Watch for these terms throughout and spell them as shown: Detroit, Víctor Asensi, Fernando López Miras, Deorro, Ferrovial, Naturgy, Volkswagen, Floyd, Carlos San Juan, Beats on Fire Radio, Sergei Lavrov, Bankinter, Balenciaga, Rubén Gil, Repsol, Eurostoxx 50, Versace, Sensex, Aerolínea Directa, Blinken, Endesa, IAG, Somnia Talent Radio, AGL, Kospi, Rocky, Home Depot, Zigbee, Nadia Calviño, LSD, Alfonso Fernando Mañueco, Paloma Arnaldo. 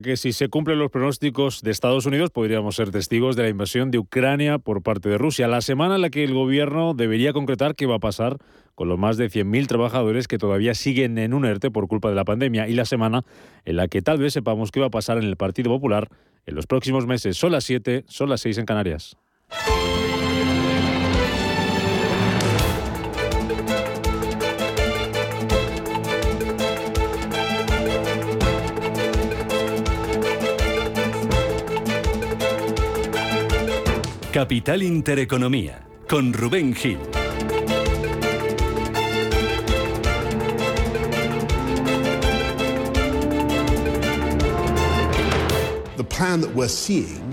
que si se cumplen los pronósticos de Estados Unidos podríamos ser testigos de la invasión de Ucrania por parte de Rusia, la semana en la que el gobierno debería concretar qué va a pasar con los más de 100.000 trabajadores que todavía siguen en un ERTE por culpa de la pandemia, y la semana en la que tal vez sepamos qué va a pasar en el Partido Popular en los próximos meses. Son las 7, son las 6 en Canarias. Capital Intereconomía, con Rubén Gil.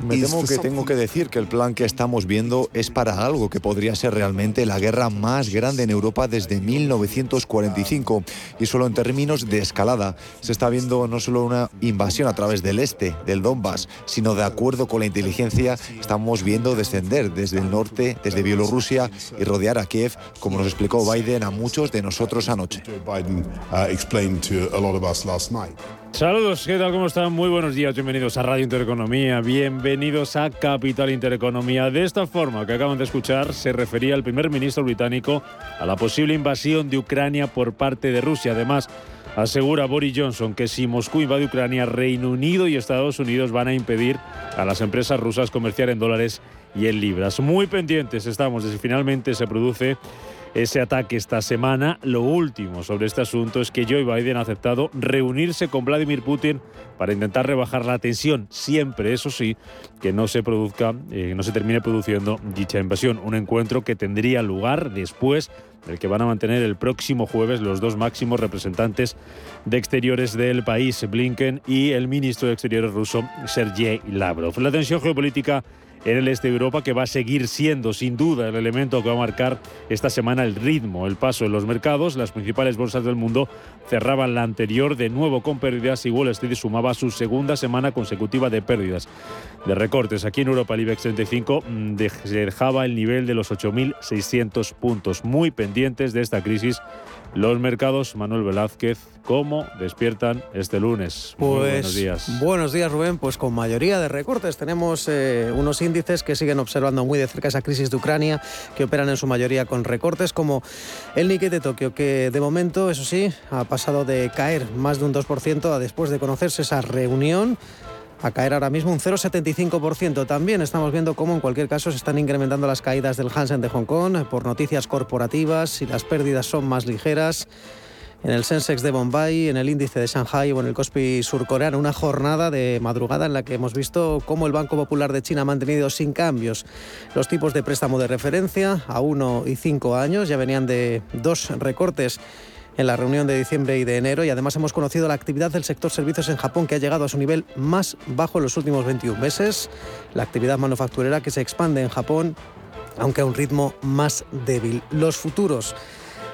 Me temo que tengo que decir que el plan que estamos viendo es para algo que podría ser realmente la guerra más grande en Europa desde 1945, y solo en términos de escalada. Se está viendo no solo una invasión a través del este, del Donbass, sino, de acuerdo con la inteligencia, estamos viendo descender desde el norte, desde Bielorrusia, y rodear a Kiev, como nos explicó Biden a muchos de nosotros anoche. Saludos, ¿qué tal? ¿Cómo están? Muy buenos días, bienvenidos a Radio Intereconomía, bienvenidos a Capital Intereconomía. De esta forma que acaban de escuchar, se refería el primer ministro británico a la posible invasión de Ucrania por parte de Rusia. Además, asegura Boris Johnson que si Moscú invade Ucrania, Reino Unido y Estados Unidos van a impedir a las empresas rusas comerciar en dólares y en libras. Muy pendientes estamos de si finalmente se produce ese ataque esta semana. Lo último sobre este asunto es que Joe Biden ha aceptado reunirse con Vladimir Putin para intentar rebajar la tensión, siempre, eso sí, que no se termine produciendo dicha invasión. Un encuentro que tendría lugar después del que van a mantener el próximo jueves los dos máximos representantes de exteriores del país, Blinken y el ministro de Exteriores ruso, Sergei Lavrov. La tensión geopolítica en el este de Europa, que va a seguir siendo sin duda el elemento que va a marcar esta semana el ritmo, el paso en los mercados. Las principales bolsas del mundo cerraban la anterior de nuevo con pérdidas, y Wall Street sumaba su segunda semana consecutiva de pérdidas, de recortes. Aquí en Europa el IBEX 35 dejaba el nivel de los 8.600 puntos. Muy pendientes de esta crisis los mercados. Manuel Velázquez, ¿cómo despiertan este lunes? Muy buenos días. Buenos días, Rubén. Pues con mayoría de recortes. Tenemos unos índices que siguen observando muy de cerca esa crisis de Ucrania, que operan en su mayoría con recortes, como el Nikkei de Tokio, que de momento, eso sí, ha pasado de caer más de un 2% a, después de conocerse esa reunión, a caer ahora mismo un 0,75%. También estamos viendo cómo, en cualquier caso, se están incrementando las caídas del Hang Seng de Hong Kong por noticias corporativas, y las pérdidas son más ligeras en el Sensex de Bombay, en el índice de Shanghai o en el Kospi surcoreano. Una jornada de madrugada en la que hemos visto cómo el Banco Popular de China ha mantenido sin cambios los tipos de préstamo de referencia a 1 y 5 años. Ya venían de dos recortes en la reunión de diciembre y de enero, y además hemos conocido la actividad del sector servicios en Japón, que ha llegado a su nivel más bajo en los últimos 21 meses. La actividad manufacturera, que se expande en Japón, aunque a un ritmo más débil. Los futuros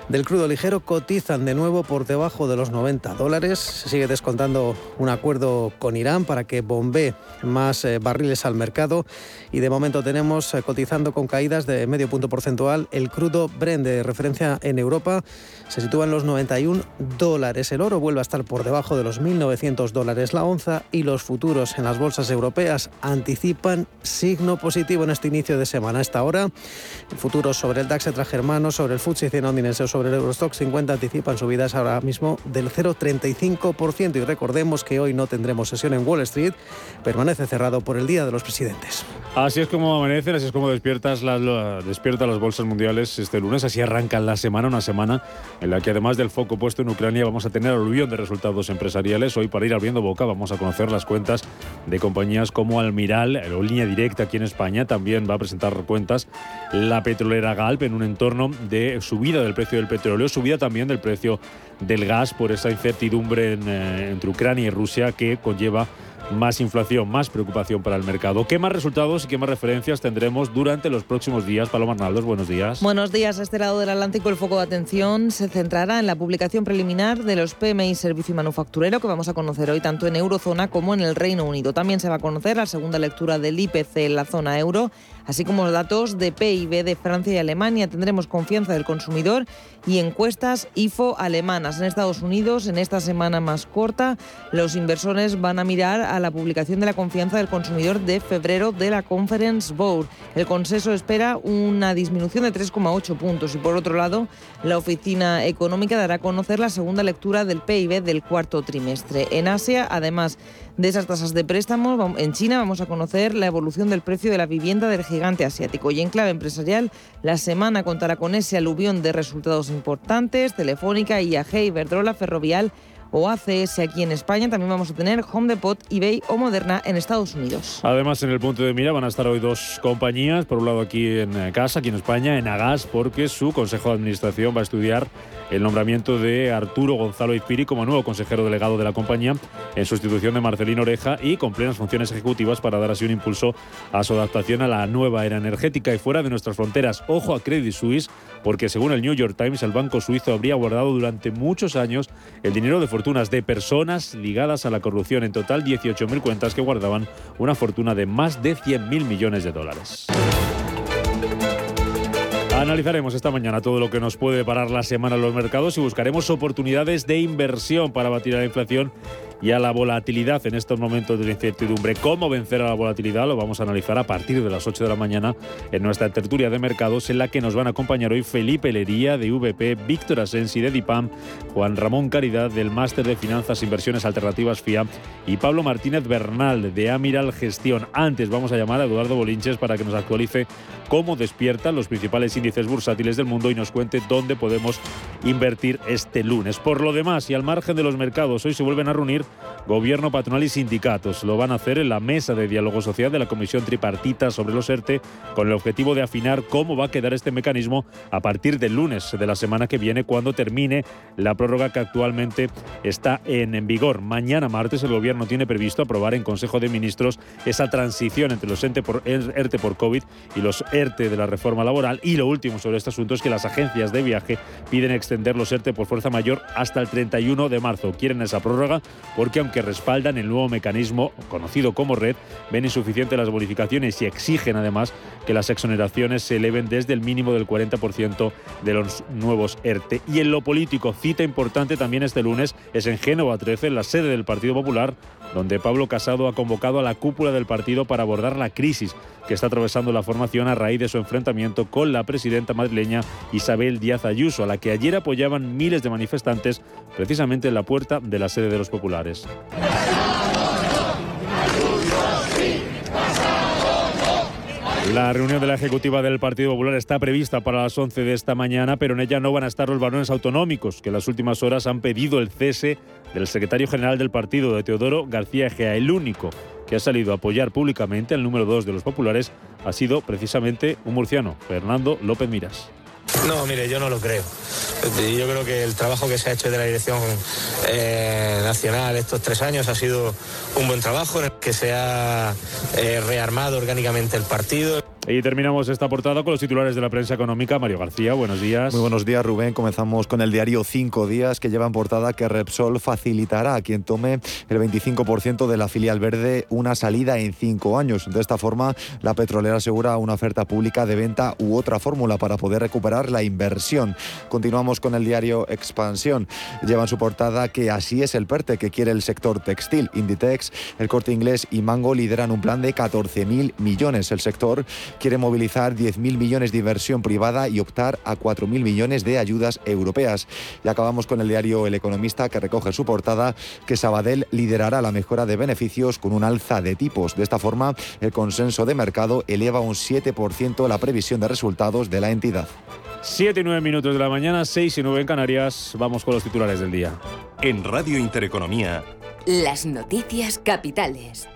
del crudo ligero cotizan de nuevo por debajo de los $90. Se sigue descontando un acuerdo con Irán para que bombee más barriles al mercado, y de momento tenemos cotizando con caídas de medio punto porcentual. El crudo Brent de referencia en Europa se sitúa en los $91. El oro vuelve a estar por debajo de los $1.900 la onza, y los futuros en las bolsas europeas anticipan signo positivo en este inicio de semana. A esta hora, futuros sobre el DAX germano, sobre el FTSE 100 londinense, sobre el Eurostoxx 50 anticipan subidas ahora mismo del 0,35%, y recordemos que hoy no tendremos sesión en Wall Street, permanece cerrado por el Día de los Presidentes. Así es como amanecen, así es como despiertan las bolsas mundiales este lunes, así arrancan la semana, una semana en la que, además del foco puesto en Ucrania, vamos a tener aluvión de resultados empresariales. Hoy, para ir abriendo boca, vamos a conocer las cuentas de compañías como Almirall, Aerolínea Directa aquí en España, también va a presentar cuentas la petrolera Galp, en un entorno de subida del precio del petróleo, subida también del precio del gas por esa incertidumbre entre Ucrania y Rusia, que conlleva más inflación, más preocupación para el mercado. ¿Qué más resultados y qué más referencias tendremos durante los próximos días? Paloma Arnaldo, buenos días. Buenos días. A este lado del Atlántico el foco de atención se centrará en la publicación preliminar de los PMI servicio y manufacturero, que vamos a conocer hoy tanto en Eurozona como en el Reino Unido. También se va a conocer la segunda lectura del IPC en la zona euro, así como los datos de PIB de Francia y Alemania. Tendremos confianza del consumidor y encuestas IFO alemanas. En Estados Unidos, en esta semana más corta, los inversores van a mirar a la publicación de la confianza del consumidor de febrero de la Conference Board. El consenso espera una disminución de 3,8 puntos y, por otro lado, la Oficina Económica dará a conocer la segunda lectura del PIB del cuarto trimestre. En Asia, además de esas tasas de préstamos, en China vamos a conocer la evolución del precio de la vivienda del gigante asiático. Y en clave empresarial, la semana contará con ese aluvión de resultados importantes: Telefónica, IAG, Iberdrola, Ferrovial o ACS aquí en España. También vamos a tener Home Depot, eBay o Moderna en Estados Unidos. Además, en el punto de mira van a estar hoy dos compañías. Por un lado, aquí en casa, aquí en España, en Agas, porque su Consejo de Administración va a estudiar el nombramiento de Arturo Gonzalo Izpiri como nuevo consejero delegado de la compañía, en sustitución de Marcelino Oreja, y con plenas funciones ejecutivas para dar así un impulso a su adaptación a la nueva era energética. Y fuera de nuestras fronteras, ojo a Credit Suisse, porque según el New York Times, el banco suizo habría guardado durante muchos años el dinero de fortunas de personas ligadas a la corrupción. En total, 18.000 cuentas que guardaban una fortuna de más de 100.000 millones de dólares. Analizaremos esta mañana todo lo que nos puede deparar la semana en los mercados y buscaremos oportunidades de inversión para batir a la inflación y a la volatilidad en estos momentos de incertidumbre. ¿Cómo vencer a la volatilidad? Lo vamos a analizar a partir de las 8 de la mañana en nuestra tertulia de mercados, en la que nos van a acompañar hoy Felipe Lería de VP, Víctor Asensi de DIPAM, Juan Ramón Caridad del Máster de Finanzas e Inversiones Alternativas FIA y Pablo Martínez Bernal de Almirall Gestión. Antes vamos a llamar a Eduardo Bolinches para que nos actualice cómo despiertan los principales índices bursátiles del mundo y nos cuente dónde podemos invertir este lunes. Por lo demás, y al margen de los mercados, hoy se vuelven a reunir Gobierno, patronal y sindicatos. Lo van a hacer en la mesa de diálogo social de la Comisión Tripartita sobre los ERTE, con el objetivo de afinar cómo va a quedar este mecanismo a partir del lunes de la semana que viene, cuando termine la prórroga que actualmente está en vigor. Mañana martes el Gobierno tiene previsto aprobar en Consejo de Ministros esa transición entre los ERTE por COVID y los ERTE de la reforma laboral. Y lo último sobre este asunto es que las agencias de viaje piden extender los ERTE por fuerza mayor hasta el 31 de marzo. Quieren esa prórroga porque, aunque respaldan el nuevo mecanismo conocido como Red, ven insuficientes las bonificaciones y exigen además que las exoneraciones se eleven desde el mínimo del 40% de los nuevos ERTE. Y en lo político, cita importante también este lunes, es en Génova 13, en la sede del Partido Popular, donde Pablo Casado ha convocado a la cúpula del partido para abordar la crisis que está atravesando la formación a raíz de su enfrentamiento con la presidenta madrileña Isabel Díaz Ayuso, a la que ayer apoyaban miles de manifestantes precisamente en la puerta de la sede de los populares. La reunión de la Ejecutiva del Partido Popular está prevista para las 11 de esta mañana, pero en ella no van a estar los varones autonómicos, que en las últimas horas han pedido el cese del secretario general del partido, de Teodoro García Egea. El único que ha salido a apoyar públicamente al número 2 de los populares ha sido precisamente un murciano, Fernando López Miras. No, mire, yo no lo creo. Yo creo que el trabajo que se ha hecho de la dirección nacional estos 3 años ha sido un buen trabajo, en el que se ha rearmado orgánicamente el partido. Y terminamos esta portada con los titulares de la prensa económica. Mario García, buenos días. Muy buenos días, Rubén. Comenzamos con el diario 5 días, que lleva en portada que Repsol facilitará a quien tome el 25% de la filial verde una salida en 5 años. De esta forma, la petrolera asegura una oferta pública de venta u otra fórmula para poder recuperar la inversión. Continuamos con el diario Expansión. Lleva en su portada que así es el PERTE que quiere el sector textil. Inditex, El Corte Inglés y Mango lideran un plan de 14.000 millones. El sector quiere movilizar 10.000 millones de inversión privada y optar a 4.000 millones de ayudas europeas. Y acabamos con el diario El Economista, que recoge su portada que Sabadell liderará la mejora de beneficios con un alza de tipos. De esta forma, el consenso de mercado eleva un 7% la previsión de resultados de la entidad. 7:09 de la mañana, 6:09 en Canarias. Vamos con los titulares del día. En Radio Intereconomía, las noticias capitales.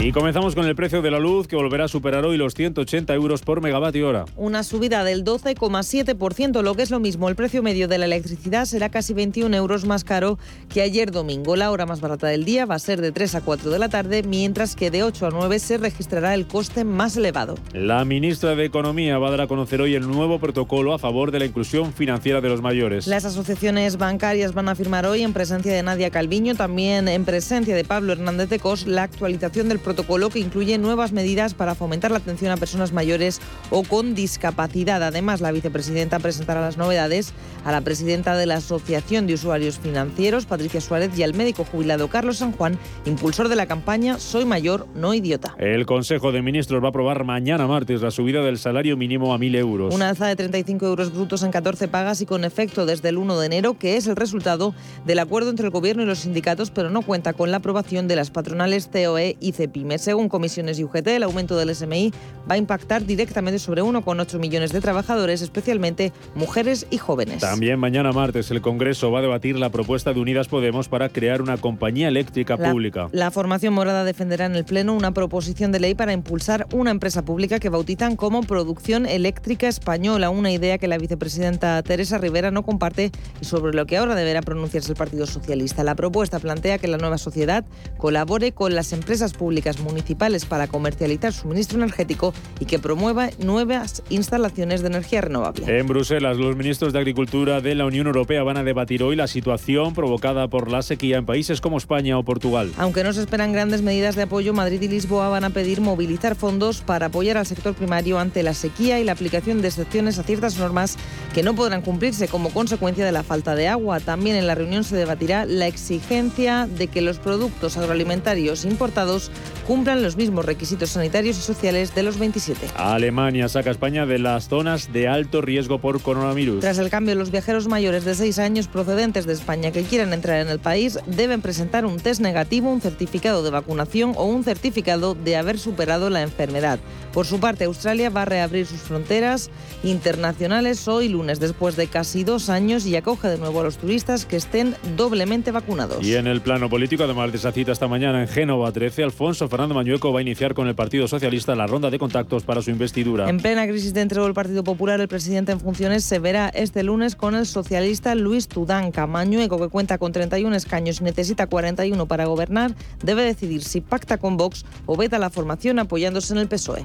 Y comenzamos con el precio de la luz, que volverá a superar hoy los 180 euros por megavatio hora. Una subida del 12,7%, lo que es lo mismo. El precio medio de la electricidad será casi 21 euros más caro que ayer domingo. La hora más barata del día va a ser de 3 a 4 de la tarde, mientras que de 8 a 9 se registrará el coste más elevado. La ministra de Economía va a dar a conocer hoy el nuevo protocolo a favor de la inclusión financiera de los mayores. Las asociaciones bancarias van a firmar hoy, en presencia de Nadia Calviño, también en presencia de Pablo Hernández de Cos, la actualización del protocolo protocolo que incluye nuevas medidas para fomentar la atención a personas mayores o con discapacidad. Además, la vicepresidenta presentará las novedades a la presidenta de la Asociación de Usuarios Financieros, Patricia Suárez, y al médico jubilado Carlos San Juan, impulsor de la campaña Soy Mayor, No Idiota. El Consejo de Ministros va a aprobar mañana martes la subida del salario mínimo a 1.000 euros. Una alza de 35 euros brutos en 14 pagas y con efecto desde el 1 de enero, que es el resultado del acuerdo entre el Gobierno y los sindicatos, pero no cuenta con la aprobación de las patronales COE y CEPIME. Según comisiones y UGT, el aumento del SMI va a impactar directamente sobre 1,8 millones de trabajadores, especialmente mujeres y jóvenes. También mañana martes el Congreso va a debatir la propuesta de Unidas Podemos para crear una compañía eléctrica pública. La formación morada defenderá en el Pleno una proposición de ley para impulsar una empresa pública que bautizan como Producción Eléctrica Española, una idea que la vicepresidenta Teresa Rivera no comparte y sobre lo que ahora deberá pronunciarse el Partido Socialista. La propuesta plantea que la nueva sociedad colabore con las empresas públicas municipales para comercializar suministro energético y que promueva nuevas instalaciones de energía renovable. En Bruselas, los ministros de Agricultura de la Unión Europea van a debatir hoy la situación provocada por la sequía en países como España o Portugal. Aunque no se esperan grandes medidas de apoyo, Madrid y Lisboa van a pedir movilizar fondos para apoyar al sector primario ante la sequía y la aplicación de excepciones a ciertas normas que no podrán cumplirse como consecuencia de la falta de agua. También en la reunión se debatirá la exigencia de que los productos agroalimentarios importados cumplan los mismos requisitos sanitarios y sociales de los 27. Alemania saca a España de las zonas de alto riesgo por coronavirus. Tras el cambio, los viajeros mayores de 6 años procedentes de España que quieran entrar en el país deben presentar un test negativo, un certificado de vacunación o un certificado de haber superado la enfermedad. Por su parte, Australia va a reabrir sus fronteras internacionales hoy lunes, después de casi 2 años, y acoge de nuevo a los turistas que estén doblemente vacunados. Y en el plano político, además de esa cita esta mañana en Génova 13, Alfonso Fernando Mañueco va a iniciar con el Partido Socialista la ronda de contactos para su investidura. En plena crisis dentro del Partido Popular, el presidente en funciones se verá este lunes con el socialista Luis Tudanca. Mañueco, que cuenta con 31 escaños y necesita 41 para gobernar, debe decidir si pacta con Vox o veta la formación apoyándose en el PSOE.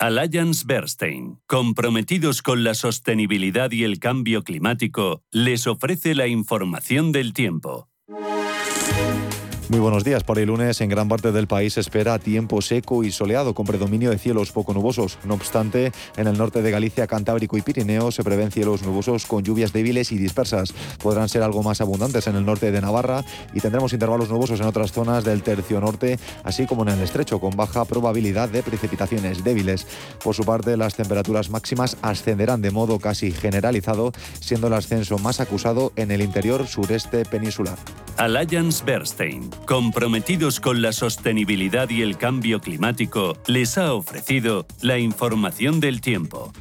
Allianz Bernstein, comprometidos con la sostenibilidad y el cambio climático, les ofrece la información del tiempo. Muy buenos días. Para el lunes, en gran parte del país se espera tiempo seco y soleado, con predominio de cielos poco nubosos. No obstante, en el norte de Galicia, Cantábrico y Pirineo se prevén cielos nubosos con lluvias débiles y dispersas. Podrán ser algo más abundantes en el norte de Navarra y tendremos intervalos nubosos en otras zonas del tercio norte, así como en el estrecho, con baja probabilidad de precipitaciones débiles. Por su parte, las temperaturas máximas ascenderán de modo casi generalizado, siendo el ascenso más acusado en el interior sureste peninsular. Allianz Bernstein, comprometidos con la sostenibilidad y el cambio climático, les ha ofrecido la información del tiempo.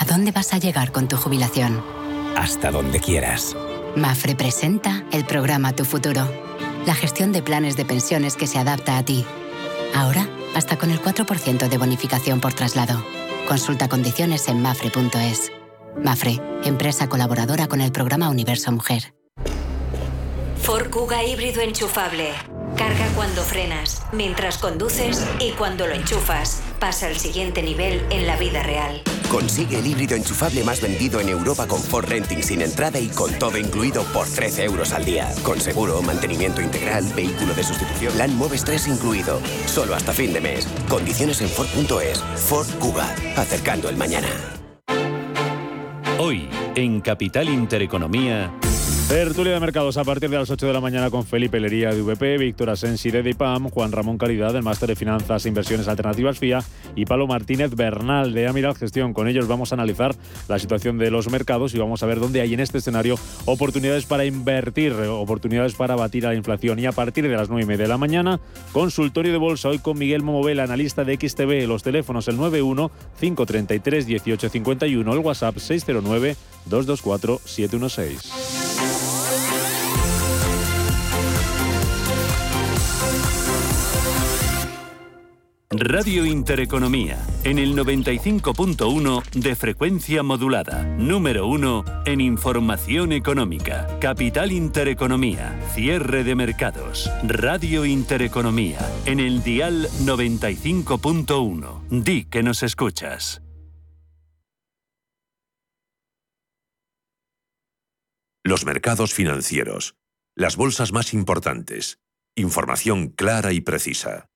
¿A dónde vas a llegar con tu jubilación? Hasta donde quieras. Mafre presenta el programa Tu Futuro, la gestión de planes de pensiones que se adapta a ti. Ahora, hasta con el 4% de bonificación por traslado. Consulta condiciones en mafre.es. Mafre, empresa colaboradora con el programa Universo Mujer. Ford Kuga híbrido enchufable. Carga cuando frenas, mientras conduces y cuando lo enchufas. Pasa al siguiente nivel en la vida real. Consigue el híbrido enchufable más vendido en Europa con Ford Renting sin entrada y con todo incluido por 13 euros al día. Con seguro, mantenimiento integral, vehículo de sustitución, plan Moves 3 incluido. Solo hasta fin de mes. Condiciones en Ford.es. Ford Kuga, acercando el mañana. Hoy, en Capital Intereconomía... Tertulia de mercados a partir de las 8 de la mañana con Felipe Lería de VP, Víctor Asensi de DIPAM, Juan Ramón Caridad del Máster de Finanzas e Inversiones Alternativas FIA y Pablo Martínez Bernal de Almirall Gestión. Con ellos vamos a analizar la situación de los mercados y vamos a ver dónde hay en este escenario oportunidades para invertir, oportunidades para batir a la inflación. Y a partir de las 9:30 de la mañana, consultorio de bolsa hoy con Miguel Momovela, analista de XTB. Los teléfonos el 91-533-1851, el WhatsApp 609-224-716. Radio Intereconomía, en el 95.1 de frecuencia modulada. Número 1 en información económica. Capital Intereconomía, cierre de mercados. Radio Intereconomía, en el dial 95.1. Di que nos escuchas. Los mercados financieros. Las bolsas más importantes. Información clara y precisa.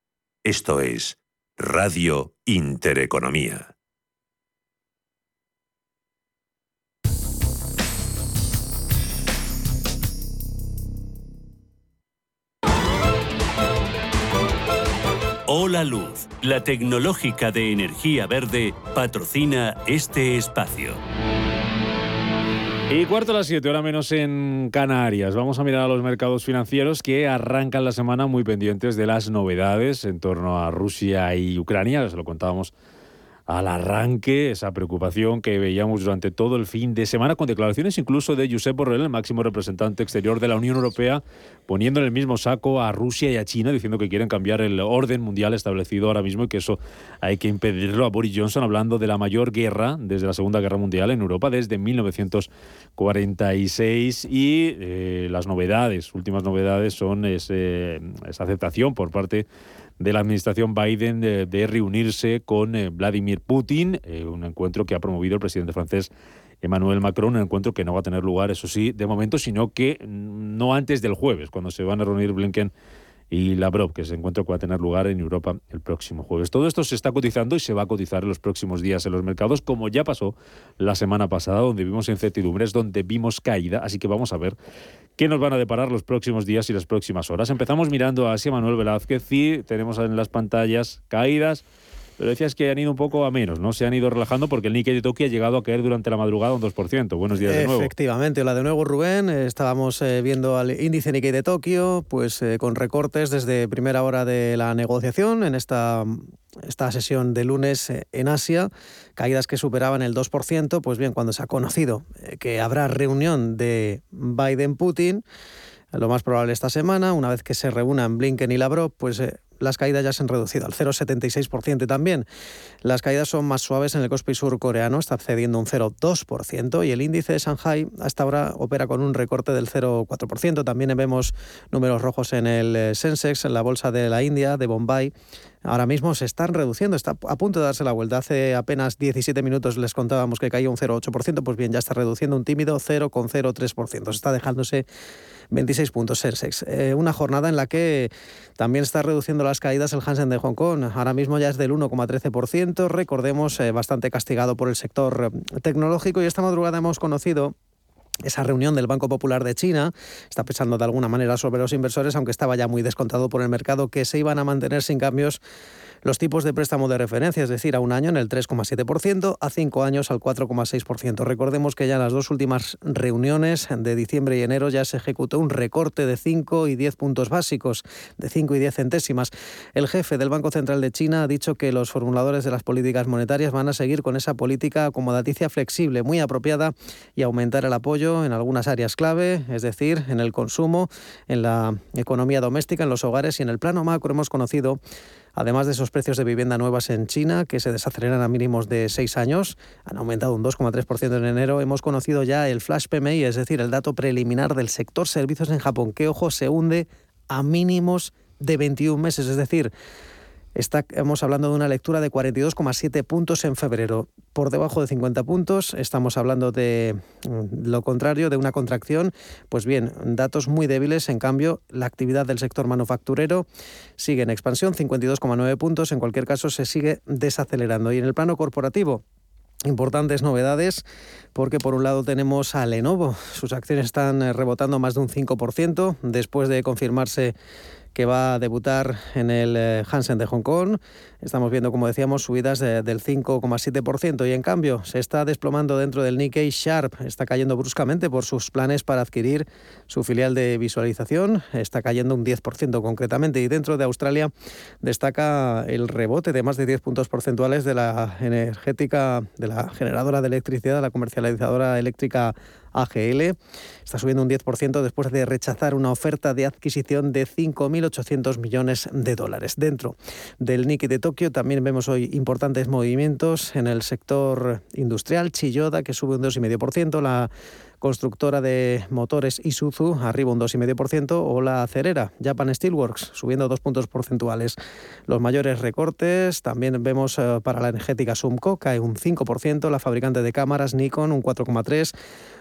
Esto es Radio Intereconomía. Hola Luz, la tecnológica de energía verde, patrocina este espacio. Y 6:45, hora menos en Canarias. Vamos a mirar a los mercados financieros que arrancan la semana muy pendientes de las novedades en torno a Rusia y Ucrania. Les lo contábamos al arranque, esa preocupación que veíamos durante todo el fin de semana, con declaraciones incluso de Josep Borrell, el máximo representante exterior de la Unión Europea, poniendo en el mismo saco a Rusia y a China, diciendo que quieren cambiar el orden mundial establecido ahora mismo y que eso hay que impedirlo. A Boris Johnson hablando de la mayor guerra desde la Segunda Guerra Mundial en Europa desde 1946. Y las novedades, últimas novedades, son esa aceptación por parte de la administración Biden de reunirse con Vladimir Putin, un encuentro que ha promovido el presidente francés Emmanuel Macron, un encuentro que no va a tener lugar, eso sí, de momento, sino que no antes del jueves, cuando se van a reunir Blinken y Lavrov, que es el encuentro que va a tener lugar en Europa el próximo jueves. Todo esto se está cotizando y se va a cotizar en los próximos días en los mercados, como ya pasó la semana pasada, donde vimos incertidumbres, donde vimos caída, así que vamos a ver qué nos van a deparar los próximos días y las próximas horas. Empezamos mirando hacia Manuel Velázquez y tenemos en las pantallas caídas, pero decías que han ido un poco a menos, ¿no? Se han ido relajando porque el Nikkei de Tokio ha llegado a caer durante la madrugada un 2%. Buenos días de nuevo. Efectivamente. Hola de nuevo, Rubén. Estábamos viendo al índice Nikkei de Tokio pues con recortes desde primera hora de la negociación en esta sesión de lunes en Asia, caídas que superaban el 2%. Pues bien, cuando se ha conocido que habrá reunión de Biden-Putin, lo más probable esta semana, una vez que se reúnan Blinken y Lavrov, pues las caídas ya se han reducido al 0,76%. También las caídas son más suaves en el Kospi surcoreano, está cediendo un 0,2%, y el índice de Shanghái hasta ahora opera con un recorte del 0,4%. También vemos números rojos en el Sensex, en la bolsa de la India, de Bombay. Ahora mismo se están reduciendo, está a punto de darse la vuelta. Hace apenas 17 minutos les contábamos que caía un 0,8%, pues bien, ya está reduciendo un tímido 0,03%. Se está dejándose 26 puntos Sensex. Una jornada en la que también está reduciendo las caídas el Hang Seng de Hong Kong. Ahora mismo ya es del 1,13%, recordemos, bastante castigado por el sector tecnológico. Y esta madrugada hemos conocido esa reunión del Banco Popular de China. Está pesando de alguna manera sobre los inversores, aunque estaba ya muy descontado por el mercado que se iban a mantener sin cambios los tipos de préstamo de referencia, es decir, a un año en el 3,7%, a 5 años al 4,6%. Recordemos que ya en las dos últimas reuniones de diciembre y enero ya se ejecutó un recorte de 5 y 10 puntos básicos, de 5 y 10 centésimas. El jefe del Banco Central de China ha dicho que los formuladores de las políticas monetarias van a seguir con esa política acomodaticia flexible, muy apropiada, y aumentar el apoyo en algunas áreas clave, es decir, en el consumo, en la economía doméstica, en los hogares. Y en el plano macro hemos conocido, además de esos precios de vivienda nuevas en China, que se desaceleran a mínimos de 6 años, han aumentado un 2,3% en enero, hemos conocido ya el flash PMI, es decir, el dato preliminar del sector servicios en Japón, que, ojo, se hunde a mínimos de 21 meses, es decir, estamos hablando de una lectura de 42,7 puntos en febrero. Por debajo de 50 puntos, estamos hablando de lo contrario, de una contracción. Pues bien, datos muy débiles. En cambio, la actividad del sector manufacturero sigue en expansión, 52,9 puntos. En cualquier caso, se sigue desacelerando. Y en el plano corporativo, importantes novedades, porque por un lado tenemos a Lenovo. Sus acciones están rebotando más de un 5% después de confirmarse que va a debutar en el Hang Seng de Hong Kong. Estamos viendo, como decíamos, subidas del 5,7%. Y en cambio, se está desplomando dentro del Nikkei Sharp. Está cayendo bruscamente por sus planes para adquirir su filial de visualización. Está cayendo un 10% concretamente. Y dentro de Australia destaca el rebote de más de 10 puntos porcentuales de la generadora de electricidad, la comercializadora eléctrica AGL. Está subiendo un 10% después de rechazar una oferta de adquisición de 5.800 millones de dólares. Dentro del Nikkei de Tokio también vemos hoy importantes movimientos en el sector industrial. Chiyoda, que sube un 2,5%, la constructora de motores Isuzu arriba un 2,5%, o la acerera Japan Steelworks subiendo 2 puntos porcentuales. Los mayores recortes también vemos para la energética Sumco, cae un 5%, la fabricante de cámaras Nikon un 4,3%,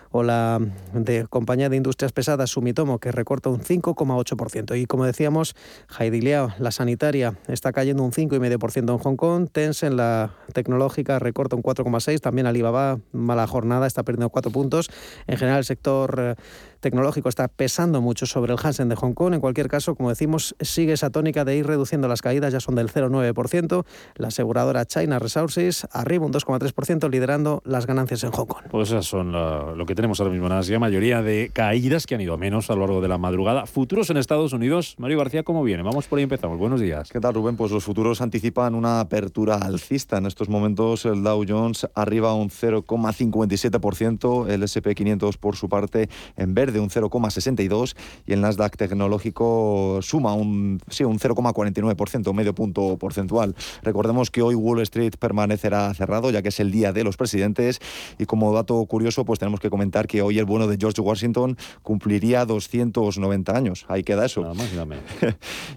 o la de compañía de industrias pesadas Sumitomo, que recorta un 5,8%. Y como decíamos, Haidilao, la sanitaria, está cayendo un 5,5% en Hong Kong. Tencent, la tecnológica, recorta un 4,6%. También Alibaba, mala jornada, está perdiendo 4 puntos. En general, el sector tecnológico está pesando mucho sobre el Hang Seng de Hong Kong. En cualquier caso, como decimos, sigue esa tónica de ir reduciendo las caídas, ya son del 0,9%. La aseguradora China Resources arriba un 2,3%, liderando las ganancias en Hong Kong. Pues esas son lo que tenemos ahora mismo en Asia, mayoría de caídas que han ido a menos a lo largo de la madrugada. Futuros en Estados Unidos. Mario García, ¿cómo viene? Vamos por ahí, empezamos. Buenos días. ¿Qué tal, Rubén? Pues los futuros anticipan una apertura alcista. En estos momentos el Dow Jones arriba un 0,57%, el S&P 500 por su parte en verde un 0,62% y el Nasdaq tecnológico suma un 0,49%, medio punto porcentual. Recordemos que hoy Wall Street permanecerá cerrado ya que es el día de los presidentes, y como dato curioso pues tenemos que comentar que hoy el bueno de George Washington cumpliría 290 años. Ahí queda eso. Nada más, dame.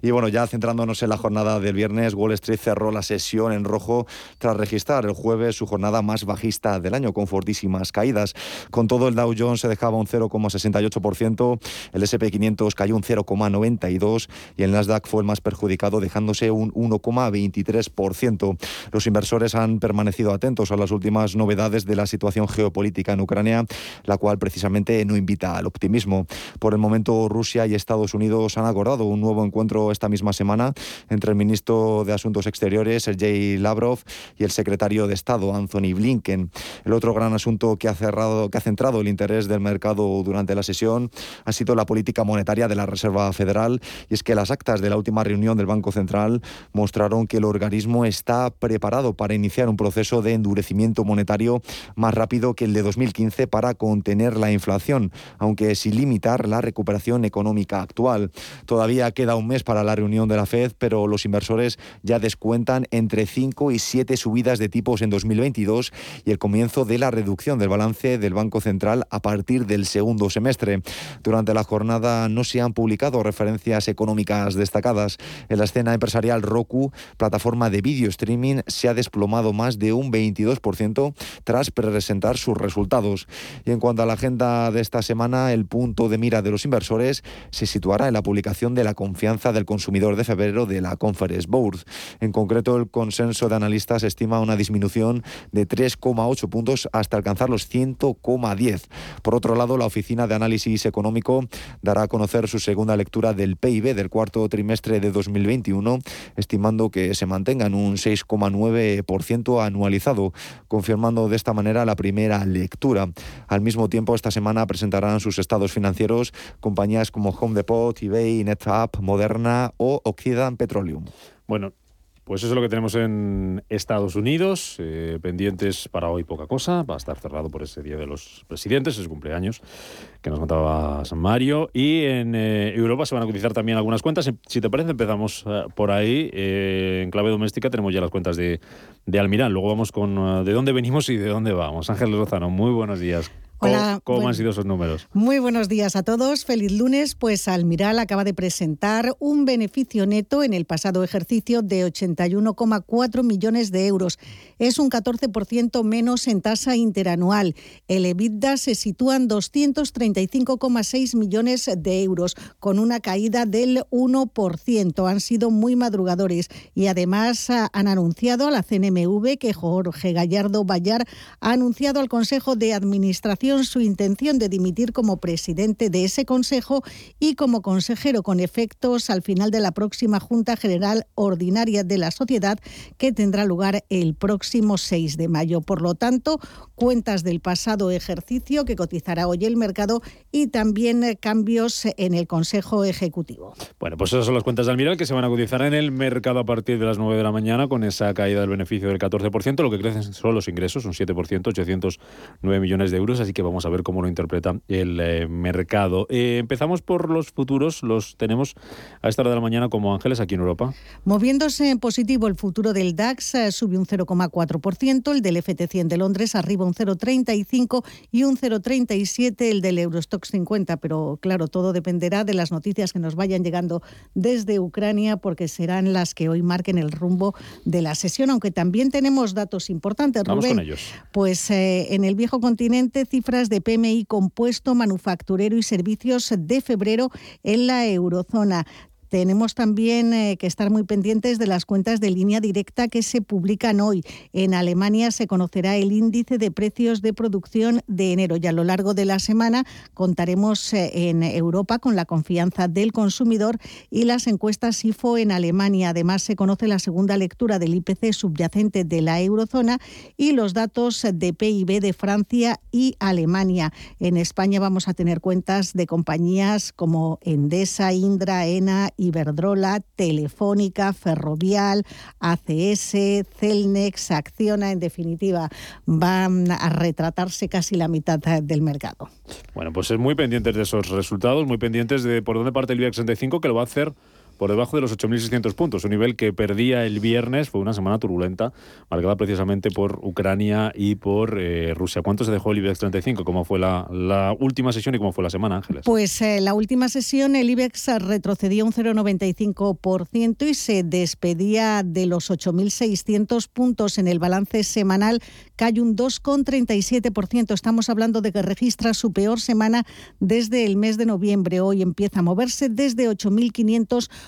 Y bueno, ya centrándonos en la jornada del viernes, Wall Street cerró la sesión en rojo tras registrar el jueves su jornada más bajista del año, con fortísimas caídas. Con todo, el Dow Jones se dejaba un 0,68%, el S&P 500 cayó un 0,92% y el Nasdaq fue el más perjudicado, dejándose un 1,23%. Los inversores han permanecido atentos a las últimas novedades de la situación geopolítica en Ucrania, la cual precisamente no invita al optimismo. Por el momento, Rusia y Estados Unidos han acordado un nuevo encuentro esta misma semana entre el ministro de Asuntos Exteriores, Sergei Lavrov, y el secretario de Estado, Anthony Blinken. El otro gran asunto que ha centrado el interés del mercado durante la sesión ha sido la política monetaria de la Reserva Federal, y es que las actas de la última reunión del Banco Central mostraron que el organismo está preparado para iniciar un proceso de endurecimiento monetario más rápido que el de 2015 para contener la inflación, aunque sin limitar la recuperación económica actual. Todavía queda un mes para la reunión de la Fed, pero los inversores ya descuentan entre 5 y 7 subidas de tipos en 2022 y el comienzo de la reducción del balance del Banco Central a partir del segundo semestre. Durante la jornada no se han publicado referencias económicas destacadas. En la escena empresarial, Roku, plataforma de video streaming, se ha desplomado más de un 22% tras presentar sus resultados. Y en cuanto a la agenda de esta semana, el punto de mira de los inversores se situará en la publicación de la confianza del consumidor de febrero de la Conference Board. En concreto, el consenso de analistas estima una disminución de 3,8 puntos hasta alcanzar los 100,10. Por otro lado, la Oficina de Análisis Económico dará a conocer su segunda lectura del PIB del cuarto trimestre de 2021, estimando que se mantenga en un 6,9% anualizado, confirmando de esta manera la primera lectura. Al mismo tiempo, esta semana presentarán sus estados financieros compañías como Home Depot, eBay, NetApp, Moderna o Occidental Petroleum. Bueno, pues eso es lo que tenemos en Estados Unidos. Pendientes para hoy poca cosa. Va a estar cerrado por ese día de los presidentes, ese cumpleaños que nos contaba San Mario. Y en Europa se van a cotizar también algunas cuentas. Si te parece, empezamos por ahí. En clave doméstica tenemos ya las cuentas de Almirall. Luego vamos con de dónde venimos y de dónde vamos. Ángel Lozano, muy buenos días. Hola. ¿Cómo han sido esos números? Muy buenos días a todos. Feliz lunes. Pues Almirall acaba de presentar un beneficio neto en el pasado ejercicio de 81,4 millones de euros. Es un 14% menos en tasa interanual. El EBITDA se sitúa en 235,6 millones de euros, con una caída del 1%. Han sido muy madrugadores y además han anunciado a la CNMV que Jorge Gallardo Bayar ha anunciado al Consejo de Administración su intención de dimitir como presidente de ese consejo y como consejero, con efectos al final de la próxima Junta General Ordinaria de la Sociedad, que tendrá lugar el próximo 6 de mayo. Por lo tanto, cuentas del pasado ejercicio que cotizará hoy el mercado y también cambios en el Consejo Ejecutivo. Bueno, pues esas son las cuentas de Almirall que se van a cotizar en el mercado a partir de las 9 de la mañana, con esa caída del beneficio del 14%. Lo que crecen son los ingresos, un 7%, 809 millones de euros. Así que que vamos a ver cómo lo interpreta el mercado. Empezamos por los futuros, los tenemos a esta hora de la mañana como ángeles aquí en Europa. Moviéndose en positivo el futuro del DAX, sube un 0,4%, el del FT100 de Londres arriba un 0,35% y un 0,37% el del Eurostoxx 50, pero claro, todo dependerá de las noticias que nos vayan llegando desde Ucrania, porque serán las que hoy marquen el rumbo de la sesión, aunque también tenemos datos importantes, Rubén. Vamos con ellos. Pues en el viejo continente, cifras de PMI compuesto, manufacturero y servicios de febrero en la eurozona. Tenemos también que estar muy pendientes de las cuentas de línea directa que se publican hoy. En Alemania se conocerá el índice de precios de producción de enero y a lo largo de la semana contaremos en Europa con la confianza del consumidor y las encuestas IFO en Alemania. Además se conoce la segunda lectura del IPC subyacente de la eurozona y los datos de PIB de Francia y Alemania. En España vamos a tener cuentas de compañías como Endesa, Indra, ENA, Iberdrola, Telefónica, Ferrovial, ACS, Celnex, Acciona. En definitiva, van a retratarse casi la mitad del mercado. Bueno, pues es muy pendientes de esos resultados, muy pendientes de por dónde parte el IBEX 35, que lo va a hacer por debajo de los 8.600 puntos, un nivel que perdía el viernes. Fue una semana turbulenta, marcada precisamente por Ucrania y por Rusia. ¿Cuánto se dejó el IBEX 35? ¿Cómo fue la última sesión y cómo fue la semana, Ángeles? Pues la última sesión el IBEX retrocedía un 0,95% y se despedía de los 8.600 puntos. En el balance semanal cae un 2,37%. Estamos hablando de que registra su peor semana desde el mes de noviembre. Hoy empieza a moverse desde 8.590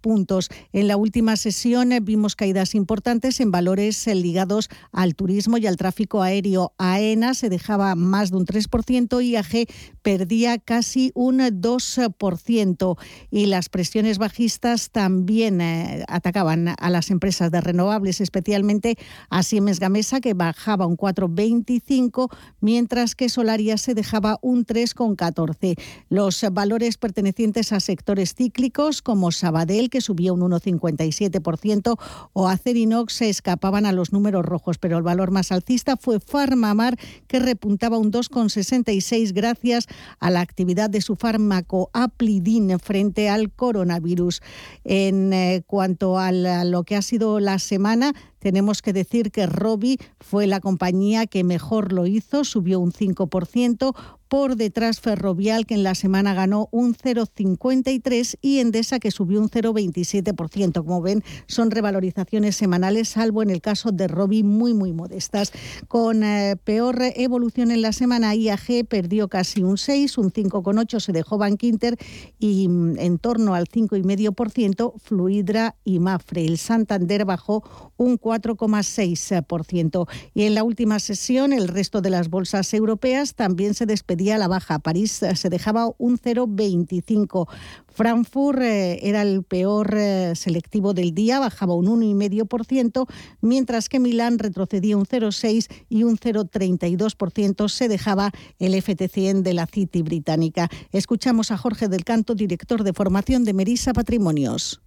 puntos. En la última sesión vimos caídas importantes en valores ligados al turismo y al tráfico aéreo. AENA se dejaba más de un 3%, IAG perdía casi un 2%. Y las presiones bajistas también atacaban a las empresas de renovables, especialmente a Siemens Gamesa, que bajaba un 4,25%, mientras que Solaria se dejaba un 3,14%. Los valores pertenecientes a sectores cíclicos, como Sabadell, que subía un 1,57%, o Acerinox, se escapaban a los números rojos, pero el valor más alcista fue Farmamar, que repuntaba un 2,66% gracias a la actividad de su fármaco Aplidin frente al coronavirus. En cuanto a lo que ha sido la semana, tenemos que decir que Robi fue la compañía que mejor lo hizo, subió un 5%, por detrás Ferrovial, que en la semana ganó un 0,53%, y Endesa, que subió un 0,27%. Como ven, son revalorizaciones semanales, salvo en el caso de Robi, muy, muy modestas. Con peor evolución en la semana, IAG perdió casi un 6%, un 5,8% se dejó Bankinter, y en torno al 5,5% Fluidra y Mafre. El Santander bajó un 4,6%. Y en la última sesión, el resto de las bolsas europeas también se despedía a la baja. París se dejaba un 0,25%. Frankfurt era el peor selectivo del día, bajaba un 1,5%, mientras que Milán retrocedía un 0,6% y un 0,32% se dejaba el FT100 de la City británica. Escuchamos a Jorge del Canto, director de formación de Merisa Patrimonios.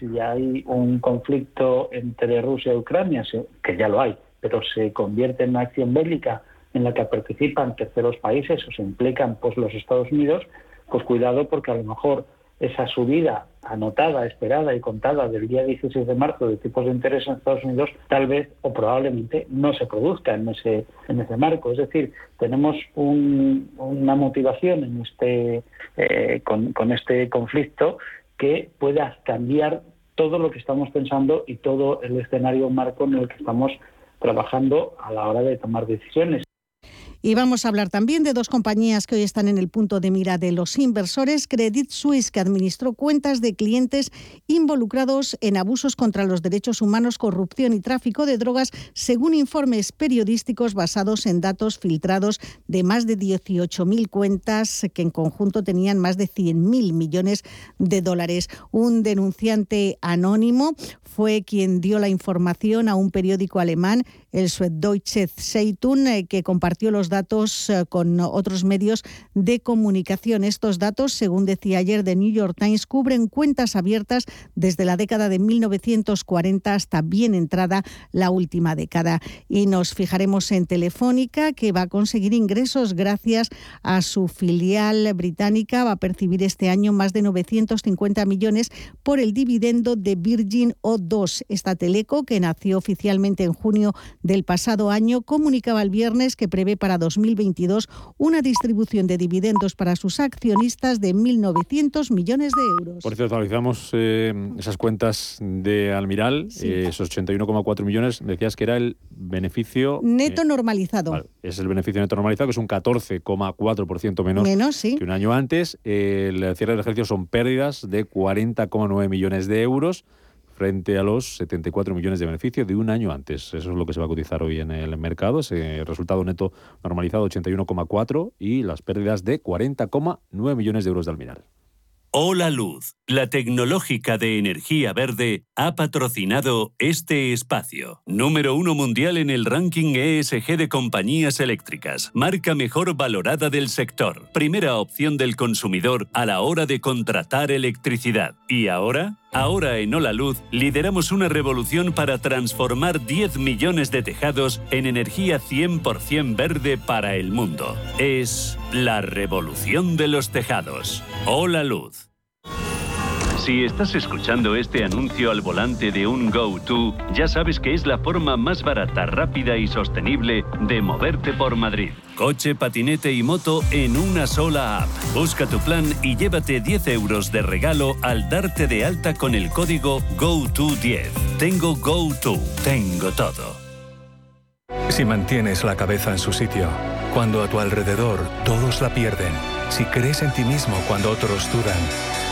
Si hay un conflicto entre Rusia y Ucrania, que ya lo hay, pero se convierte en una acción bélica en la que participan terceros países o se implican los Estados Unidos, pues cuidado, porque a lo mejor esa subida anotada, esperada y contada del día 16 de marzo de tipos de interés en Estados Unidos tal vez o probablemente no se produzca en ese marco. Es decir, tenemos una motivación en con este conflicto que pueda cambiar todo lo que estamos pensando y todo el escenario marco en el que estamos trabajando a la hora de tomar decisiones. Y vamos a hablar también de dos compañías que hoy están en el punto de mira de los inversores. Credit Suisse, que administró cuentas de clientes involucrados en abusos contra los derechos humanos, corrupción y tráfico de drogas, según informes periodísticos basados en datos filtrados de más de 18.000 cuentas que en conjunto tenían más de 100.000 millones de dólares. Un denunciante anónimo fue quien dio la información a un periódico alemán, el Süddeutsche Zeitung, que compartió los datos con otros medios de comunicación. Estos datos, según decía ayer The New York Times, cubren cuentas abiertas desde la década de 1940 hasta bien entrada la última década. Y nos fijaremos en Telefónica, que va a conseguir ingresos gracias a su filial británica. Va a percibir este año más de 950 millones por el dividendo de Virgin O2. Esta teleco, que nació oficialmente en junio del pasado año, comunicaba el viernes que prevé para 2022 una distribución de dividendos para sus accionistas de 1.900 millones de euros. Por cierto, analizamos esas cuentas de Almirall, sí. Esos 81,4 millones, decías que era el beneficio... neto normalizado. Vale, es el beneficio neto normalizado, que es un 14,4% menos sí. que un año antes. El cierre del ejercicio son pérdidas de 40,9 millones de euros, frente a los 74 millones de beneficio de un año antes. Eso es lo que se va a cotizar hoy en el mercado. Ese resultado neto normalizado 81,4 y las pérdidas de 40,9 millones de euros de Almirall. Hola Luz, la tecnológica de energía verde, ha patrocinado este espacio. Número 1 mundial en el ranking ESG de compañías eléctricas. Marca mejor valorada del sector. Primera opción del consumidor a la hora de contratar electricidad. ¿Y ahora? Ahora en Hola Luz lideramos una revolución para transformar 10 millones de tejados en energía 100% verde para el mundo. Es la revolución de los tejados. Hola Luz. Si estás escuchando este anuncio al volante de un GoTo, ya sabes que es la forma más barata, rápida y sostenible de moverte por Madrid. Coche, patinete y moto en una sola app. Busca tu plan y llévate 10 euros de regalo al darte de alta con el código GoTo10. Tengo GoTo, tengo todo. Si mantienes la cabeza en su sitio, cuando a tu alrededor todos la pierden, si crees en ti mismo cuando otros dudan,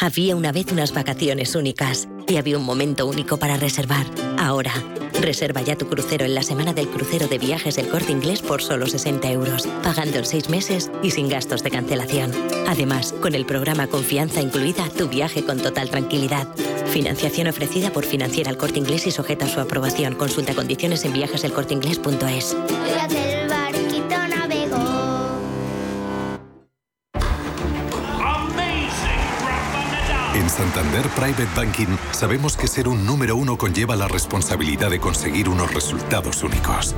Había una vez unas vacaciones únicas y había un momento único para reservar. Ahora, reserva ya tu crucero en la semana del crucero de viajes El Corte Inglés por solo 60 euros, pagando en 6 meses y sin gastos de cancelación. Además, con el programa Confianza incluida, tu viaje con total tranquilidad. Financiación ofrecida por Financiera El Corte Inglés y sujeta a su aprobación. Consulta condiciones en viajeselcorteinglés.es. En Santander Private Banking sabemos que ser un número uno conlleva la responsabilidad de conseguir unos resultados únicos.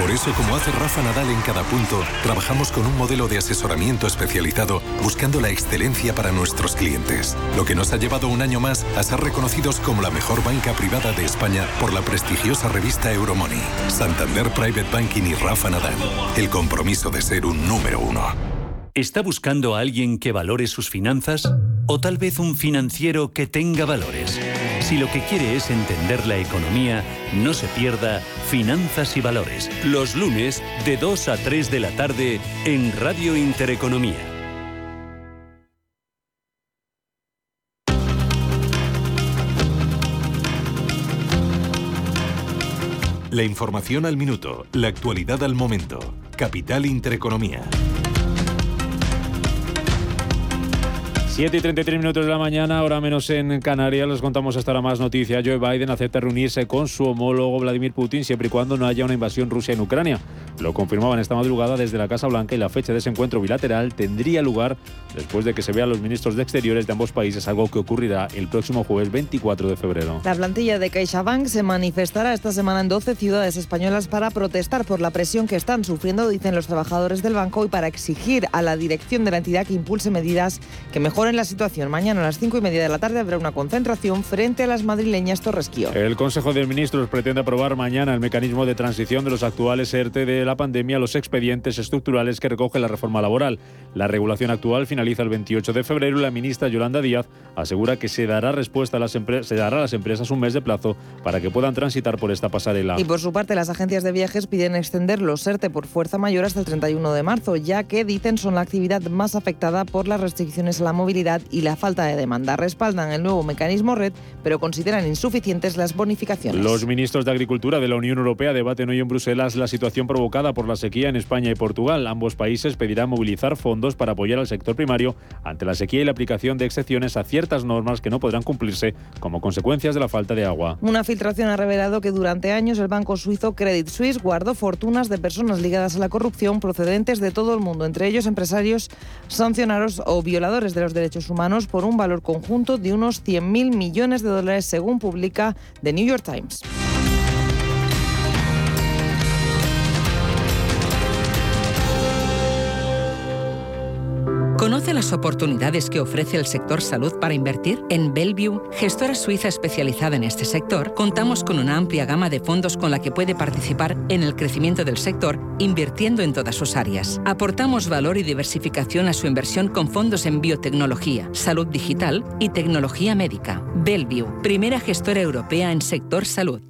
Por eso, como hace Rafa Nadal en cada punto, trabajamos con un modelo de asesoramiento especializado buscando la excelencia para nuestros clientes. Lo que nos ha llevado un año más a ser reconocidos como la mejor banca privada de España por la prestigiosa revista Euromoney. Santander Private Banking y Rafa Nadal. El compromiso de ser un número uno. ¿Está buscando a alguien que valore sus finanzas? ¿O tal vez un financiero que tenga valores? Si lo que quiere es entender la economía, no se pierda Finanzas y Valores, los lunes de 2 a 3 de la tarde en Radio Intereconomía. La información al minuto, la actualidad al momento. Capital Intereconomía. 7:33 de la mañana, hora menos en Canarias. Les contamos hasta ahora más noticias. Joe Biden acepta reunirse con su homólogo Vladimir Putin siempre y cuando no haya una invasión rusa en Ucrania. Lo confirmaban esta madrugada desde la Casa Blanca y la fecha de ese encuentro bilateral tendría lugar después de que se vean los ministros de Exteriores de ambos países, algo que ocurrirá el próximo jueves 24 de febrero. La plantilla de CaixaBank se manifestará esta semana en 12 ciudades españolas para protestar por la presión que están sufriendo, dicen los trabajadores del banco, y para exigir a la dirección de la entidad que impulse medidas que mejoren en la situación. Mañana a las 5:30 de la tarde habrá una concentración frente a las madrileñas Torresquío. El Consejo de Ministros pretende aprobar mañana el mecanismo de transición de los actuales ERTE de la pandemia a los expedientes estructurales que recoge la reforma laboral. La regulación actual finaliza el 28 de febrero y la ministra Yolanda Díaz asegura que se dará respuesta a las empresas un mes de plazo para que puedan transitar por esta pasarela. Y por su parte, las agencias de viajes piden extender los ERTE por fuerza mayor hasta el 31 de marzo, ya que, dicen, son la actividad más afectada por las restricciones a la movilidad y la falta de demanda. Respaldan el nuevo mecanismo RED, pero consideran insuficientes las bonificaciones. Los ministros de Agricultura de la Unión Europea debaten hoy en Bruselas la situación provocada por la sequía en España y Portugal. Ambos países pedirán movilizar fondos para apoyar al sector primario ante la sequía y la aplicación de excepciones a ciertas normas que no podrán cumplirse como consecuencias de la falta de agua. Una filtración ha revelado que durante años el banco suizo Credit Suisse guardó fortunas de personas ligadas a la corrupción procedentes de todo el mundo, entre ellos empresarios sancionados o violadores de los derechos humanos, por un valor conjunto de unos 100.000 millones de dólares, según publica The New York Times. ¿Conoce las oportunidades que ofrece el sector salud para invertir? En Bellevue, gestora suiza especializada en este sector, contamos con una amplia gama de fondos con la que puede participar en el crecimiento del sector, invirtiendo en todas sus áreas. Aportamos valor y diversificación a su inversión con fondos en biotecnología, salud digital y tecnología médica. Bellevue, primera gestora europea en sector salud.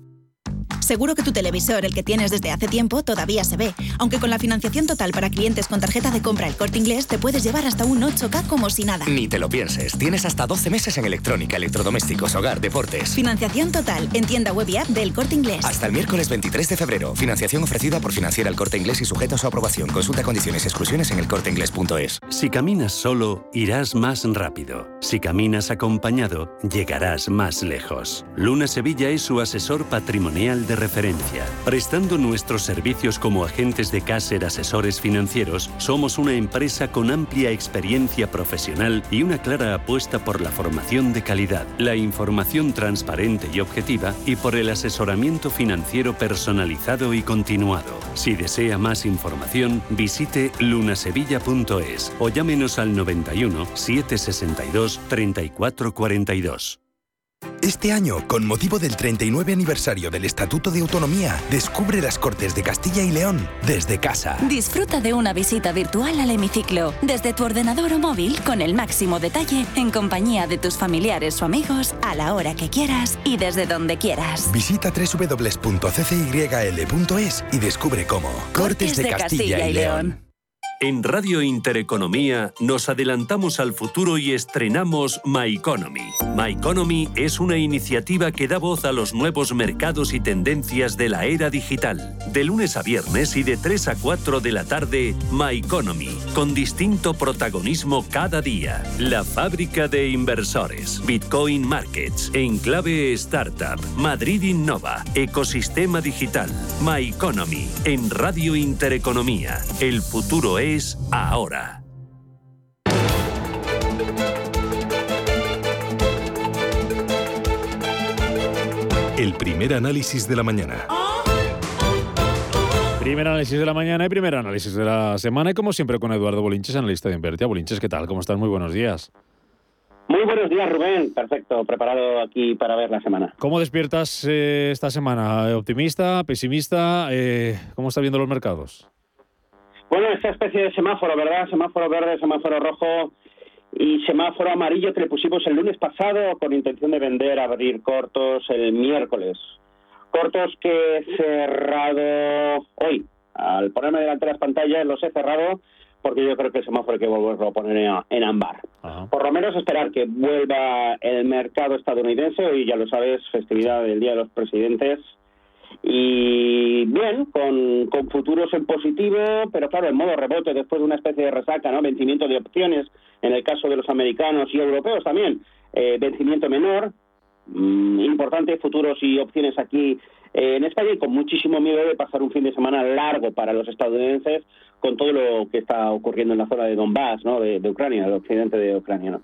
Seguro que tu televisor, el que tienes desde hace tiempo, todavía se ve. Aunque con la financiación total para clientes con tarjeta de compra El Corte Inglés te puedes llevar hasta un 8K como si nada. Ni te lo pienses. Tienes hasta 12 meses en electrónica, electrodomésticos, hogar, deportes. Financiación total en tienda web y app del Corte Inglés. Hasta el miércoles 23 de febrero. Financiación ofrecida por Financiera El Corte Inglés y sujeta a su aprobación. Consulta condiciones y exclusiones en elcorteinglés.es. Si caminas solo, irás más rápido. Si caminas acompañado, llegarás más lejos. Luna Sevilla es su asesor patrimonial de referencia. Prestando nuestros servicios como agentes de Caser Asesores Financieros, somos una empresa con amplia experiencia profesional y una clara apuesta por la formación de calidad, la información transparente y objetiva y por el asesoramiento financiero personalizado y continuado. Si desea más información, visite lunasevilla.es o llámenos al 91 762 3442. Este año, con motivo del 39 aniversario del Estatuto de Autonomía, descubre las Cortes de Castilla y León desde casa. Disfruta de una visita virtual al hemiciclo, desde tu ordenador o móvil, con el máximo detalle, en compañía de tus familiares o amigos, a la hora que quieras y desde donde quieras. Visita www.ccyl.es y descubre cómo. Cortes de Castilla y León. En Radio Intereconomía nos adelantamos al futuro y estrenamos My Economy. My Economy es una iniciativa que da voz a los nuevos mercados y tendencias de la era digital. De lunes a viernes y de 3 a 4 de la tarde, My Economy, con distinto protagonismo cada día. La fábrica de inversores, Bitcoin Markets, Enclave Startup, Madrid Innova, Ecosistema Digital. My Economy, en Radio Intereconomía. El futuro es ahora. El primer análisis de la mañana. Primer análisis de la mañana y primer análisis de la semana. Y como siempre con Eduardo Bolinches, analista de Invertia. Bolinches, ¿qué tal? ¿Cómo estás? Muy buenos días. Muy buenos días, Rubén. Perfecto, preparado aquí para ver la semana. ¿Cómo despiertas esta semana? ¿Optimista? ¿Pesimista? ¿Cómo estás viendo los mercados? Bueno, esta especie de semáforo, ¿verdad? Semáforo verde, semáforo rojo y semáforo amarillo que le pusimos el lunes pasado con intención de vender, abrir cortos el miércoles. Cortos que he cerrado hoy. Al ponerme delante de las pantallas los he cerrado porque yo creo que el semáforo hay que volverlo a poner en ámbar. Ajá. Por lo menos esperar que vuelva el mercado estadounidense. Hoy, ya lo sabes, festividad del Día de los Presidentes. Y bien, con futuros en positivo, pero claro, en modo rebote después de una especie de resaca, ¿no? Vencimiento de opciones, en el caso de los americanos y europeos también, vencimiento menor, importante, futuros y opciones aquí en España, y con muchísimo miedo de pasar un fin de semana largo para los estadounidenses con todo lo que está ocurriendo en la zona de Donbass, ¿no? De Ucrania, el occidente de Ucrania, ¿no?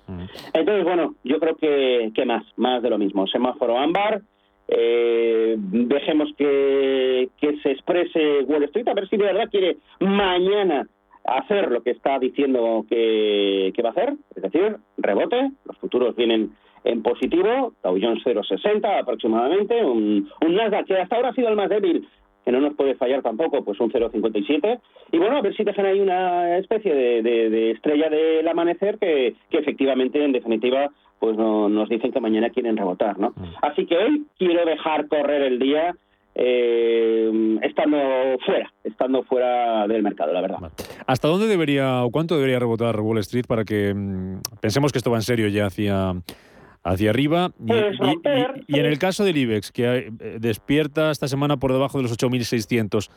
Entonces, bueno, yo creo que más de lo mismo, semáforo ámbar. Dejemos que se exprese Wall Street, a ver si de verdad quiere mañana hacer lo que está diciendo que va a hacer, es decir, rebote. Los futuros vienen en positivo, Dow Jones 0,60 aproximadamente, un Nasdaq que hasta ahora ha sido el más débil, que no nos puede fallar tampoco, pues un 0,57. Y bueno, a ver si dejan ahí una especie de estrella del amanecer que efectivamente, en definitiva, pues no, nos dicen que mañana quieren rebotar, ¿no? Así que hoy quiero dejar correr el día estando fuera del mercado, la verdad. ¿Hasta dónde debería o cuánto debería rebotar Wall Street para que pensemos que esto va en serio ya hacia arriba? Pues y en el caso del IBEX, que despierta esta semana por debajo de los 8.600,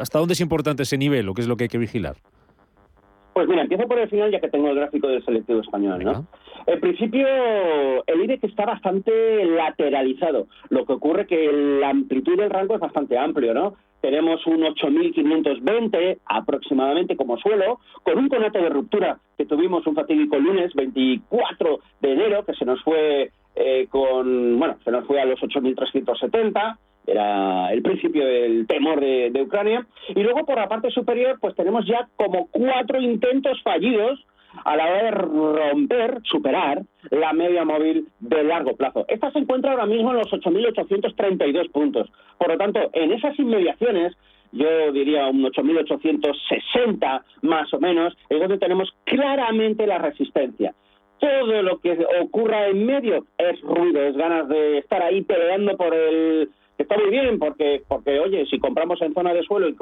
¿hasta dónde es importante ese nivel o qué es lo que hay que vigilar? Pues mira, empiezo por el final, ya que tengo el gráfico del selectivo español, ¿no? En principio, el IBEX está bastante lateralizado. Lo que ocurre que la amplitud del rango es bastante amplio, ¿no? Tenemos un 8.520 aproximadamente como suelo, con un conato de ruptura que tuvimos un fatídico lunes 24 de enero, que se nos fue a los 8.370, era el principio del temor de Ucrania. Y luego por la parte superior, pues tenemos ya como 4 intentos fallidos a la hora de superar la media móvil de largo plazo. Esta se encuentra ahora mismo en los 8.832 puntos. Por lo tanto, en esas inmediaciones, yo diría un 8.860 más o menos, es donde tenemos claramente la resistencia. Todo lo que ocurra en medio es ruido, es ganas de estar ahí peleando por el... Está muy bien, porque oye, si compramos en zona de suelo y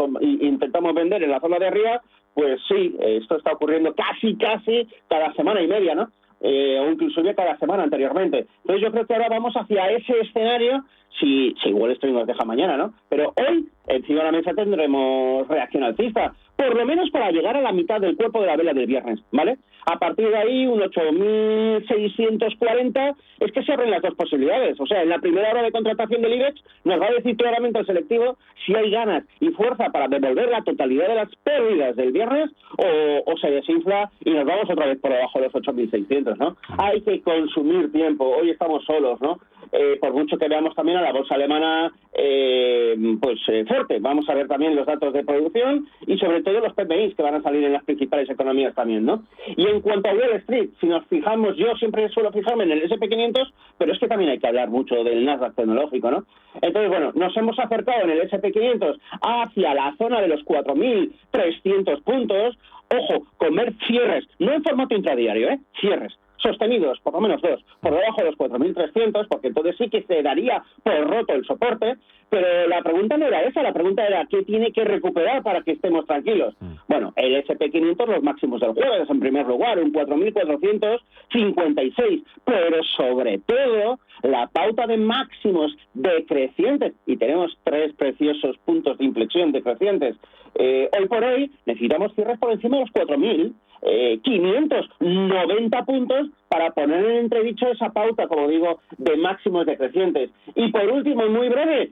intentamos vender en la zona de arriba, pues sí, esto está ocurriendo casi cada semana y media, ¿no? O incluso ya cada semana anteriormente. Entonces yo creo que ahora vamos hacia ese escenario, si Wall Street nos deja mañana, ¿no? Pero hoy, encima de la mesa, tendremos reacción alcista, por lo menos para llegar a la mitad del cuerpo de la vela del viernes, ¿vale? A partir de ahí, un 8.640, es que se abren las dos posibilidades. O sea, en la primera hora de contratación del IBEX nos va a decir claramente el selectivo si hay ganas y fuerza para devolver la totalidad de las pérdidas del viernes o se desinfla y nos vamos otra vez por debajo de los 8.600, ¿no? Hay que consumir tiempo, hoy estamos solos, ¿no? Por mucho que veamos también a la bolsa alemana fuerte. Vamos a ver también los datos de producción y sobre todo los PMIs que van a salir en las principales economías también, ¿no? Y en cuanto a Wall Street, si nos fijamos, yo siempre suelo fijarme en el S&P 500, pero es que también hay que hablar mucho del Nasdaq tecnológico, ¿no? Entonces, bueno, nos hemos acercado en el S&P 500 hacia la zona de los 4.300 puntos. Ojo, comer cierres, no en formato intradiario, cierres sostenidos, por lo menos 2, por debajo de los 4.300, porque entonces sí que se daría por roto el soporte, pero la pregunta no era esa, la pregunta era ¿qué tiene que recuperar para que estemos tranquilos? Bueno, el S&P 500, los máximos del jueves, en primer lugar, un 4.456, pero sobre todo la pauta de máximos decrecientes, y tenemos 3 preciosos puntos de inflexión decrecientes. Hoy por hoy necesitamos cierres por encima de los 4.590 puntos para poner en entredicho esa pauta, como digo, de máximos decrecientes. Y por último, y muy breve,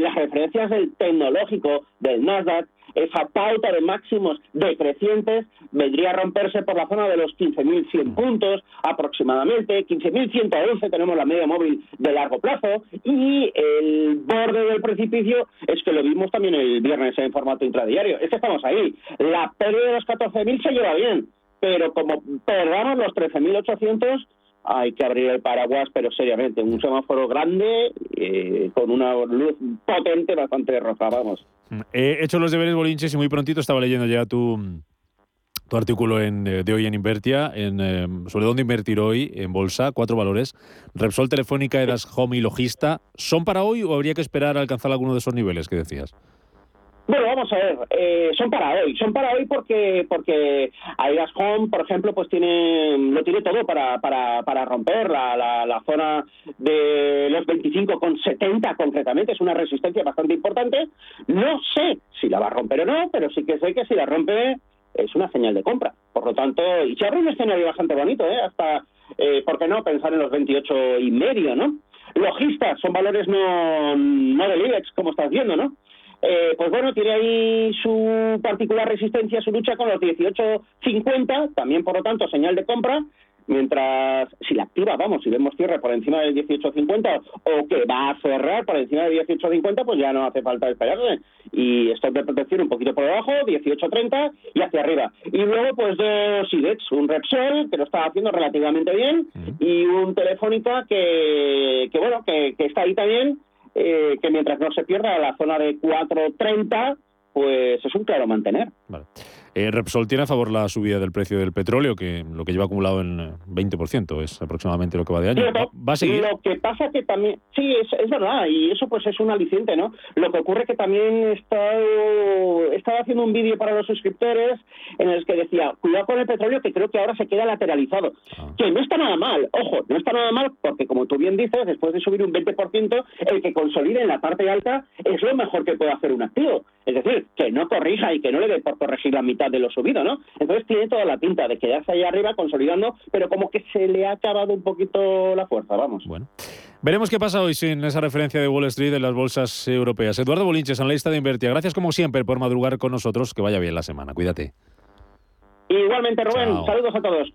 las referencias del tecnológico, del Nasdaq, esa pauta de máximos decrecientes vendría a romperse por la zona de los 15.100 puntos aproximadamente, 15.111 tenemos la media móvil de largo plazo, y el borde del precipicio es que lo vimos también el viernes en formato intradiario, es que estamos ahí, la pérdida de los 14.000 se lleva bien, pero como perdamos los 13.800, hay que abrir el paraguas, pero seriamente, un semáforo grande con una luz potente bastante roja, vamos. He hecho los deberes, Bolinches, y muy prontito estaba leyendo ya tu artículo de hoy en Invertia, sobre dónde invertir hoy en bolsa, 4 valores. Repsol, Telefónica, Edas, Home y Logista. ¿Son para hoy o habría que esperar a alcanzar alguno de esos niveles que decías? Bueno, vamos a ver, son para hoy porque Aedas Home, por ejemplo, pues lo tiene todo para romper la zona de los 25,70 concretamente, es una resistencia bastante importante, no sé si la va a romper o no, pero sí que sé que si la rompe es una señal de compra, por lo tanto, y se abre un escenario bastante bonito, hasta, ¿por qué no?, pensar en los 28,5, ¿no? Logista, son valores no del IBEX, como estás viendo, ¿no? Pues bueno, tiene ahí su particular resistencia, su lucha con los 18,50, también por lo tanto señal de compra. mientras si la activa, vamos, si vemos cierre por encima del 18.50 o que va a cerrar por encima del 18.50, pues ya no hace falta esperarse. Y stop de protección un poquito por debajo, 18.30 y hacia arriba. Y luego pues dos IDEX, un Repsol que lo está haciendo relativamente bien y un Telefónica que bueno, que está ahí también, que mientras no se pierda la zona de 4.30, pues es un claro mantener. Vale. Repsol tiene a favor la subida del precio del petróleo, que lo que lleva acumulado en 20% es aproximadamente lo que va de año. ¿Va a seguir? Lo que pasa que también... Sí, es verdad, y eso pues es un aliciente, ¿no? Lo que ocurre que también estaba haciendo un vídeo para los suscriptores en el que decía, cuidado con el petróleo, que creo que ahora se queda lateralizado. Que no está nada mal, ojo, no está nada mal, porque como tú bien dices, después de subir un 20%, el que consolide en la parte alta es lo mejor que puede hacer un activo. Es decir, que no corrija y que no le dé por corregir la mitad de lo subido, ¿no? Entonces tiene toda la pinta de quedarse ahí arriba consolidando, pero como que se le ha acabado un poquito la fuerza, vamos. Bueno, veremos qué pasa hoy sin esa referencia de Wall Street en las bolsas europeas. Eduardo Bolinches, analista de Invertia, gracias como siempre por madrugar con nosotros. Que vaya bien la semana, cuídate. Igualmente, Rubén. Chao. Saludos a todos.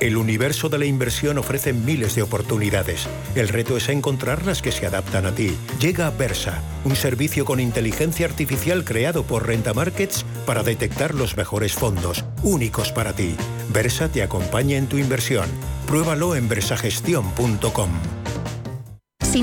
El universo de la inversión ofrece miles de oportunidades. El reto es encontrar las que se adaptan a ti. Llega Versa, un servicio con inteligencia artificial creado por Renta Markets para detectar los mejores fondos, únicos para ti. Versa te acompaña en tu inversión. Pruébalo en versagestión.com. Si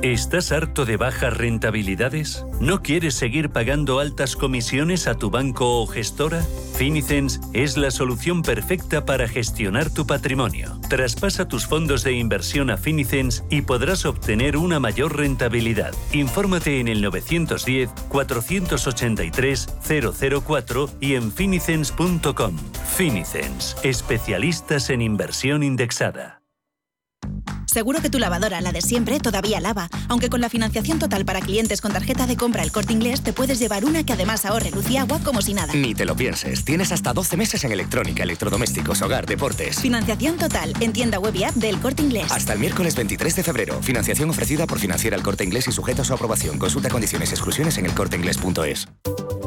¿Estás harto de bajas rentabilidades? ¿No quieres seguir pagando altas comisiones a tu banco o gestora? Finicens es la solución perfecta para gestionar tu patrimonio. Traspasa tus fondos de inversión a Finicens y podrás obtener una mayor rentabilidad. Infórmate en el 910 483 004 y en finicens.com. Finicens, especialistas en inversión indexada. Seguro que tu lavadora, la de siempre, todavía lava, aunque con la financiación total para clientes con tarjeta de compra El Corte Inglés te puedes llevar una que además ahorre luz y agua como si nada. Ni te lo pienses, tienes hasta 12 meses en electrónica, electrodomésticos, hogar, deportes. Financiación total en tienda web y app del Corte Inglés. Hasta el miércoles 23 de febrero, financiación ofrecida por Financiera El Corte Inglés y sujeta a su aprobación. Consulta condiciones y exclusiones en elcorteinglés.es.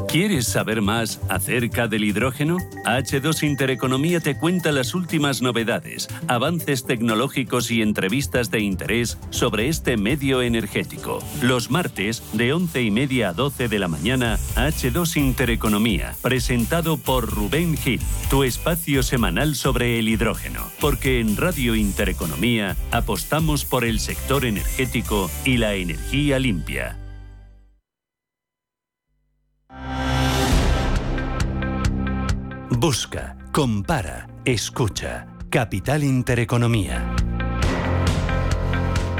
¿Quieres saber más acerca del hidrógeno? H2 Intereconomía te cuenta las últimas novedades, avances tecnológicos y entrevistas de interés sobre este medio energético. Los martes, de 11:30 a 12 de la mañana, H2 Intereconomía, presentado por Rubén Gil, tu espacio semanal sobre el hidrógeno. Porque en Radio Intereconomía apostamos por el sector energético y la energía limpia. Busca, compara, escucha. Capital Intereconomía.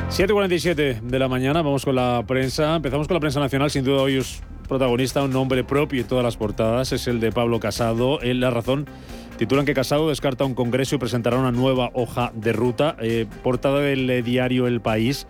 7:47 de la mañana, vamos con la prensa. Empezamos con la prensa nacional, sin duda hoy es protagonista, un nombre propio en todas las portadas, es el de Pablo Casado. En La Razón titulan que Casado descarta un congreso y presentará una nueva hoja de ruta. Portada del diario El País.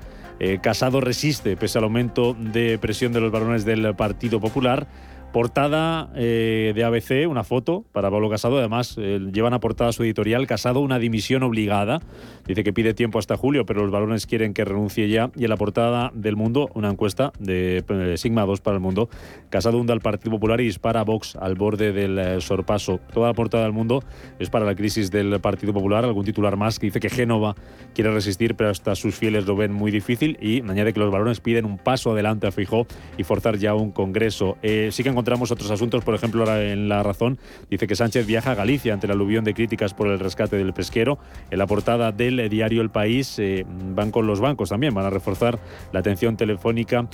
Casado resiste pese al aumento de presión de los varones del Partido Popular. Portada de ABC, una foto para Pablo Casado. Además, llevan a portada su editorial, Casado, una dimisión obligada. Dice que pide tiempo hasta julio, pero los varones quieren que renuncie ya. Y en la portada del Mundo, una encuesta de Sigma 2 para el Mundo. Casado hunde al Partido Popular y dispara a Vox al borde del sorpaso. Toda la portada del Mundo es para la crisis del Partido Popular. Algún titular más que dice que Génova quiere resistir, pero hasta sus fieles lo ven muy difícil. Y añade que los varones piden un paso adelante a Feijóo y forzar ya un congreso. Siguen encontramos otros asuntos, por ejemplo, ahora en La Razón dice que Sánchez viaja a Galicia ante el aluvión de críticas por el rescate del pesquero. En la portada del diario El País van con los bancos también, van a reforzar la atención telefónica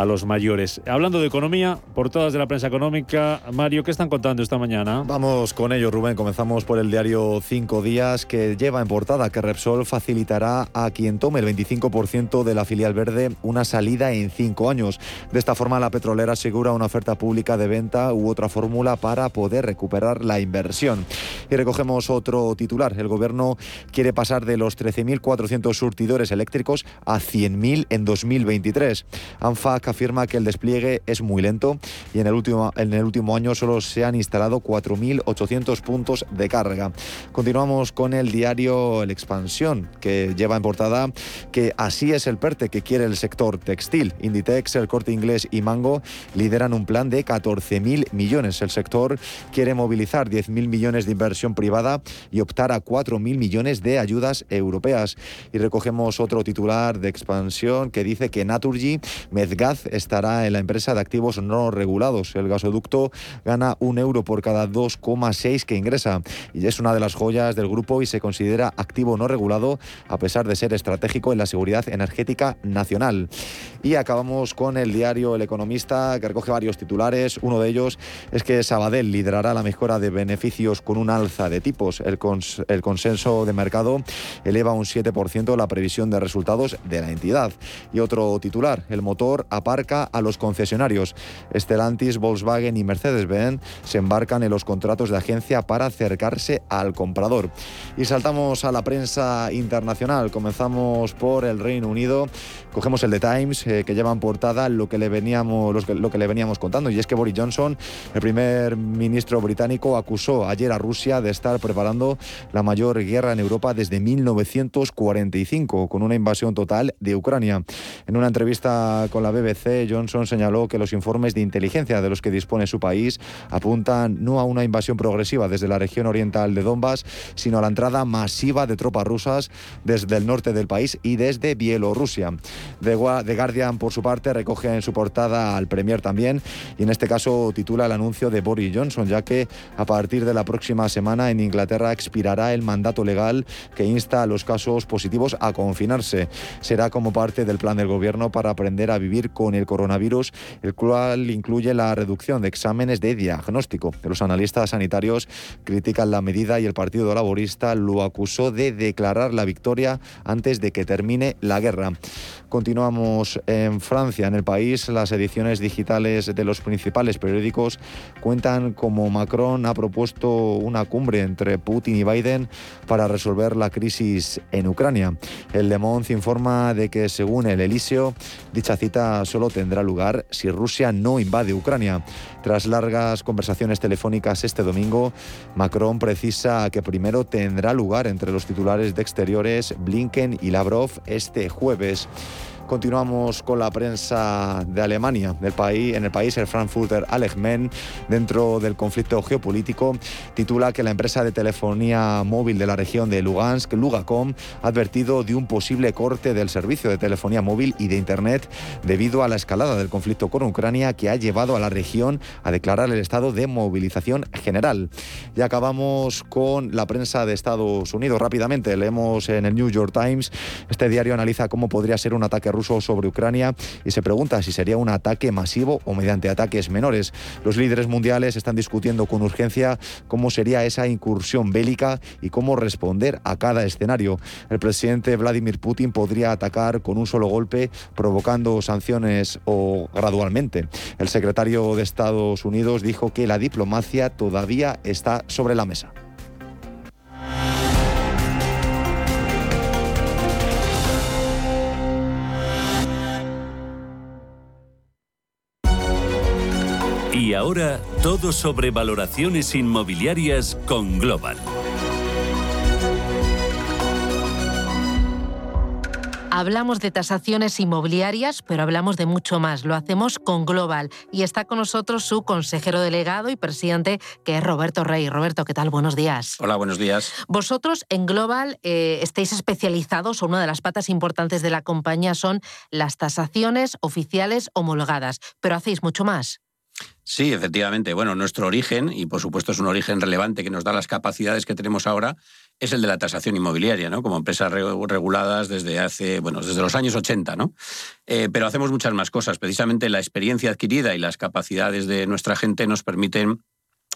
a los mayores. Hablando de economía, portadas de la prensa económica, Mario, ¿qué están contando esta mañana? Vamos con ello, Rubén. Comenzamos por el diario 5 Días, que lleva en portada que Repsol facilitará a quien tome el 25% de la filial verde una salida en 5 años. De esta forma, la petrolera asegura una oferta pública de venta u otra fórmula para poder recuperar la inversión. Y recogemos otro titular. El gobierno quiere pasar de los 13.400 surtidores eléctricos a 100.000 en 2023. ANFAC afirma que el despliegue es muy lento y en el último año solo se han instalado 4.800 puntos de carga. Continuamos con el diario El Expansión, que lleva en portada que así es el PERTE que quiere el sector textil. Inditex, El Corte Inglés y Mango lideran un plan de 14.000 millones. El sector quiere movilizar 10.000 millones de inversión privada y optar a 4.000 millones de ayudas europeas. Y recogemos otro titular de Expansión que dice que Naturgy Mezgaz estará en la empresa de activos no regulados. El gasoducto gana 1 euro por cada 2,6 que ingresa y es una de las joyas del grupo y se considera activo no regulado a pesar de ser estratégico en la seguridad energética nacional. Y acabamos con el diario El Economista, que recoge varios titulares. Uno de ellos es que Sabadell liderará la mejora de beneficios con un alza de tipos. El consenso de mercado eleva un 7% la previsión de resultados de la entidad. Y otro titular, el motor aparca a los concesionarios. Stellantis, Volkswagen y Mercedes-Benz se embarcan en los contratos de agencia para acercarse al comprador. Y saltamos a la prensa internacional. Comenzamos por el Reino Unido. Cogemos el The Times, que lleva en portada lo que le veníamos contando, y es que Boris Johnson, el primer ministro británico, acusó ayer a Rusia de estar preparando la mayor guerra en Europa desde 1945, con una invasión total de Ucrania. En una entrevista con la BBC, Johnson señaló que los informes de inteligencia de los que dispone su país apuntan no a una invasión progresiva desde la región oriental de Donbass, sino a la entrada masiva de tropas rusas desde el norte del país y desde Bielorrusia. The Guardian, por su parte, recoge en su portada al Premier también, y en este caso titula el anuncio de Boris Johnson, ya que a partir de la próxima semana en Inglaterra expirará el mandato legal que insta a los casos positivos a confinarse. Será como parte del plan del gobierno para aprender a vivir con el coronavirus, el cual incluye la reducción de exámenes de diagnóstico. Los analistas sanitarios critican la medida y el Partido Laborista lo acusó de declarar la victoria antes de que termine la guerra. Continuamos en Francia. En el país, las ediciones digitales de los principales periódicos cuentan cómo Macron ha propuesto una cumbre entre Putin y Biden para resolver la crisis en Ucrania. El Le Monde informa de que, según el Elíseo, dicha cita solo tendrá lugar si Rusia no invade Ucrania. Tras largas conversaciones telefónicas este domingo, Macron precisa que primero tendrá lugar entre los titulares de Exteriores, Blinken y Lavrov, este jueves. Continuamos con la prensa de Alemania. En el país, el Frankfurter Allgemeine, dentro del conflicto geopolítico, titula que la empresa de telefonía móvil de la región de Lugansk, Lugacom, ha advertido de un posible corte del servicio de telefonía móvil y de Internet debido a la escalada del conflicto con Ucrania, que ha llevado a la región a declarar el estado de movilización general. Y acabamos con la prensa de Estados Unidos. Rápidamente, leemos en el New York Times. Este diario analiza cómo podría ser un ataque ruso sobre Ucrania y se pregunta si sería un ataque masivo o mediante ataques menores. Los líderes mundiales están discutiendo con urgencia cómo sería esa incursión bélica y cómo responder a cada escenario. El presidente Vladimir Putin podría atacar con un solo golpe, provocando sanciones o gradualmente. El secretario de Estados Unidos dijo que la diplomacia todavía está sobre la mesa. Y ahora, todo sobre valoraciones inmobiliarias con Global. Hablamos de tasaciones inmobiliarias, pero hablamos de mucho más. Lo hacemos con Global y está con nosotros su consejero delegado y presidente, que es Roberto Rey. Roberto, ¿qué tal? Buenos días. Hola, buenos días. Vosotros en Global estáis especializados, o una de las patas importantes de la compañía son las tasaciones oficiales homologadas, pero hacéis mucho más. Sí, efectivamente. Bueno, nuestro origen, y por supuesto es un origen relevante que nos da las capacidades que tenemos ahora, es el de la tasación inmobiliaria, ¿no? Como empresas reguladas desde hace, bueno, desde los años 80, ¿no? Pero hacemos muchas más cosas. Precisamente la experiencia adquirida y las capacidades de nuestra gente nos permiten,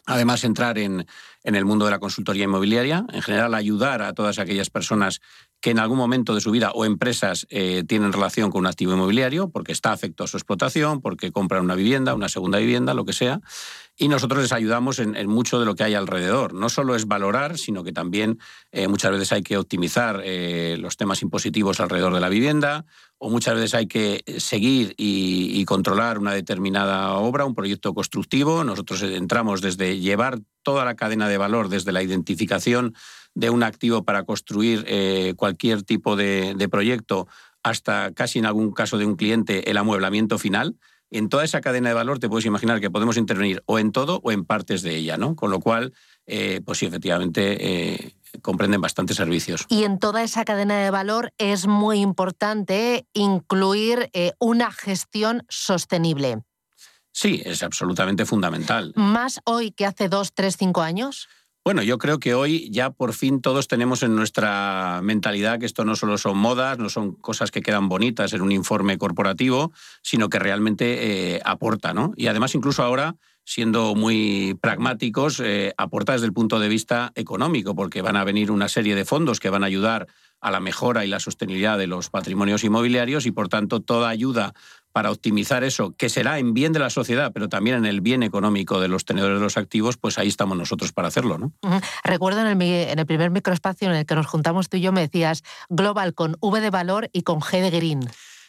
además, entrar en el mundo de la consultoría inmobiliaria, en general ayudar a todas aquellas personas que en algún momento de su vida o empresas tienen relación con un activo inmobiliario, porque está afecto a su explotación, porque compran una vivienda, una segunda vivienda, lo que sea, y nosotros les ayudamos en mucho de lo que hay alrededor. No solo es valorar, sino que también muchas veces hay que optimizar los temas impositivos alrededor de la vivienda, o muchas veces hay que seguir y controlar una determinada obra, un proyecto constructivo. Nosotros entramos desde llevar toda la cadena de valor, desde la identificación de un activo para construir cualquier tipo de proyecto hasta casi en algún caso de un cliente el amueblamiento final. En toda esa cadena de valor te puedes imaginar que podemos intervenir o en todo o en partes de ella, ¿no? Con lo cual, pues sí, efectivamente comprenden bastantes servicios. Y en toda esa cadena de valor es muy importante incluir una gestión sostenible. Sí, es absolutamente fundamental. ¿Más hoy que hace 2, 3, 5 años? Bueno, yo creo que hoy ya por fin todos tenemos en nuestra mentalidad que esto no solo son modas, no son cosas que quedan bonitas en un informe corporativo, sino que realmente aporta, ¿no? Y además incluso ahora, siendo muy pragmáticos, aporta desde el punto de vista económico, porque van a venir una serie de fondos que van a ayudar a la mejora y la sostenibilidad de los patrimonios inmobiliarios y, por tanto, toda ayuda para optimizar eso, que será en bien de la sociedad, pero también en el bien económico de los tenedores de los activos, pues ahí estamos nosotros para hacerlo, ¿no? Uh-huh. Recuerdo en el primer microespacio en el que nos juntamos tú y yo me decías Global con V de valor y con G de green.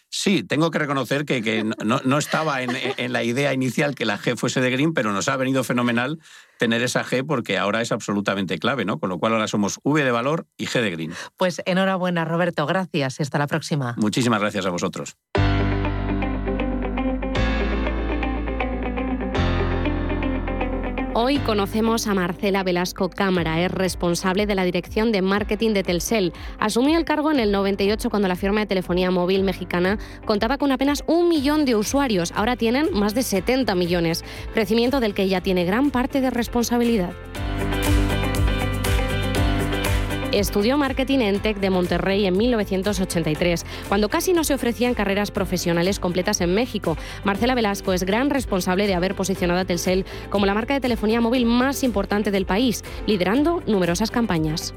Sí, tengo que reconocer que no estaba en la idea inicial que la G fuese de green, pero nos ha venido fenomenal tener esa G porque ahora es absolutamente clave, ¿no? Con lo cual ahora somos V de valor y G de green. Pues enhorabuena, Roberto. Gracias y hasta la próxima. Muchísimas gracias a vosotros. Hoy conocemos a Marcela Velasco Cámara, es responsable de la dirección de marketing de Telcel. Asumió el cargo en el 98 cuando la firma de telefonía móvil mexicana contaba con apenas 1 millón de usuarios. Ahora tienen más de 70 millones, crecimiento del que ella tiene gran parte de responsabilidad. Estudió marketing en Tec de Monterrey en 1983, cuando casi no se ofrecían carreras profesionales completas en México. Marcela Velasco es gran responsable de haber posicionado a Telcel como la marca de telefonía móvil más importante del país, liderando numerosas campañas.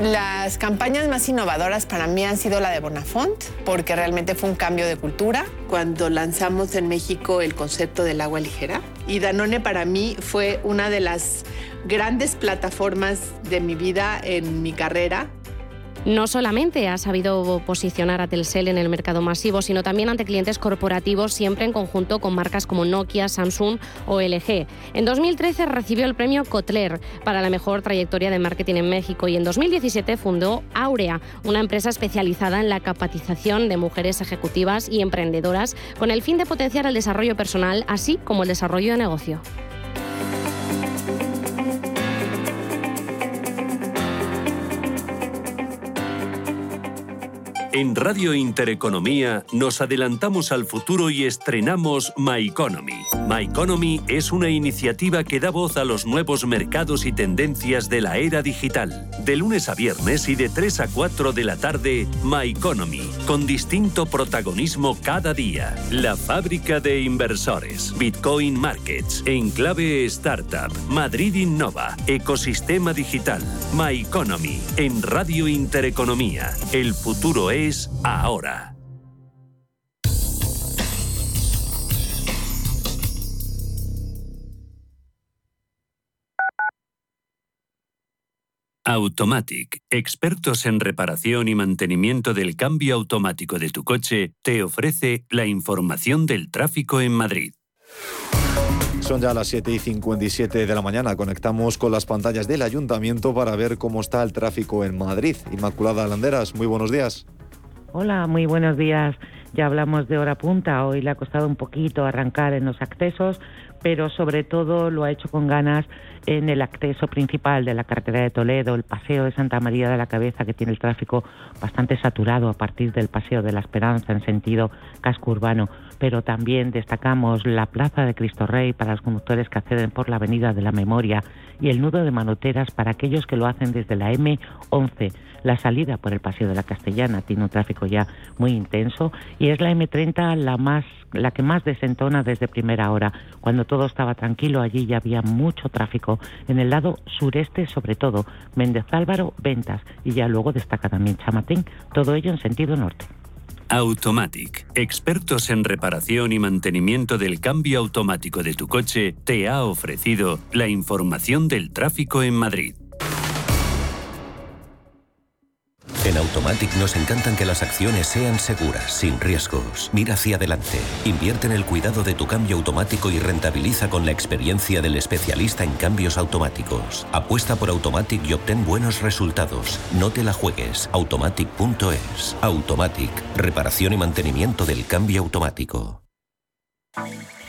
Las campañas más innovadoras para mí han sido la de Bonafont, porque realmente fue un cambio de cultura. Cuando lanzamos en México el concepto del agua ligera, y Danone para mí fue una de las grandes plataformas de mi vida en mi carrera. No solamente ha sabido posicionar a Telcel en el mercado masivo, sino también ante clientes corporativos, siempre en conjunto con marcas como Nokia, Samsung o LG. En 2013 recibió el premio Kotler para la mejor trayectoria de marketing en México y en 2017 fundó Aurea, una empresa especializada en la capacitación de mujeres ejecutivas y emprendedoras con el fin de potenciar el desarrollo personal, así como el desarrollo de negocio. En Radio Intereconomía nos adelantamos al futuro y estrenamos My Economy. My Economy es una iniciativa que da voz a los nuevos mercados y tendencias de la era digital. De lunes a viernes y de 3 a 4 de la tarde, My Economy, con distinto protagonismo cada día. La fábrica de inversores, Bitcoin Markets, Enclave Startup, Madrid Innova, Ecosistema Digital, My Economy, en Radio Intereconomía. El futuro es ahora. Automatic, expertos en reparación y mantenimiento del cambio automático de tu coche, te ofrece la información del tráfico en Madrid. Son ya las 7:57 de la mañana. Conectamos con las pantallas del Ayuntamiento para ver cómo está el tráfico en Madrid. Inmaculada Landeras, muy buenos días. Hola, muy buenos días. Ya hablamos de hora punta. Hoy le ha costado un poquito arrancar en los accesos, pero sobre todo lo ha hecho con ganas en el acceso principal de la carretera de Toledo, el paseo de Santa María de la Cabeza, que tiene el tráfico bastante saturado a partir del paseo de la Esperanza en sentido casco urbano. pero también destacamos la Plaza de Cristo Rey para los conductores que acceden por la Avenida de la Memoria y el Nudo de Manoteras para aquellos que lo hacen desde la M11. La salida por el Paseo de la Castellana tiene un tráfico ya muy intenso y es la M30 la que más desentona desde primera hora. Cuando todo estaba tranquilo allí ya había mucho tráfico en el lado sureste, sobre todo Méndez Álvaro, Ventas, y ya luego destaca también Chamartín, todo ello en sentido norte. Automatic, expertos en reparación y mantenimiento del cambio automático de tu coche, te ha ofrecido la información del tráfico en Madrid. En Automatic nos encantan que las acciones sean seguras, sin riesgos. Mira hacia adelante, invierte en el cuidado de tu cambio automático y rentabiliza con la experiencia del especialista en cambios automáticos. Apuesta por Automatic y obtén buenos resultados. No te la juegues. Automatic.es. Automatic, reparación y mantenimiento del cambio automático.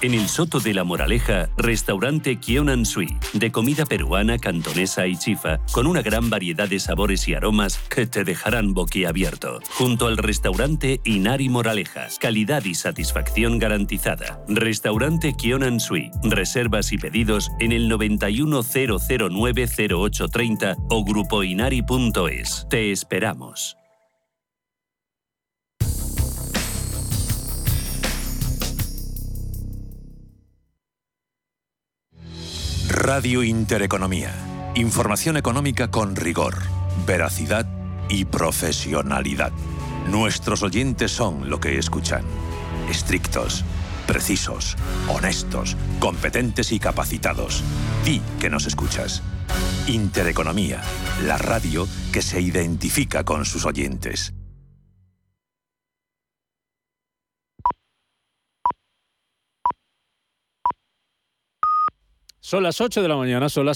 En el Soto de la Moraleja, restaurante Kionan Sui, de comida peruana, cantonesa y chifa, con una gran variedad de sabores y aromas que te dejarán boquiabierto. Junto al restaurante Inari Moraleja, calidad y satisfacción garantizada. Restaurante Kionan Sui, reservas y pedidos en el 910090830 o grupoinari.es. Te esperamos. Radio Intereconomía. Información económica con rigor, veracidad y profesionalidad. Nuestros oyentes son lo que escuchan. Estrictos, precisos, honestos, competentes y capacitados. Di que nos escuchas. Intereconomía, la radio que se identifica con sus oyentes. Son las 8 de la mañana, son las 7.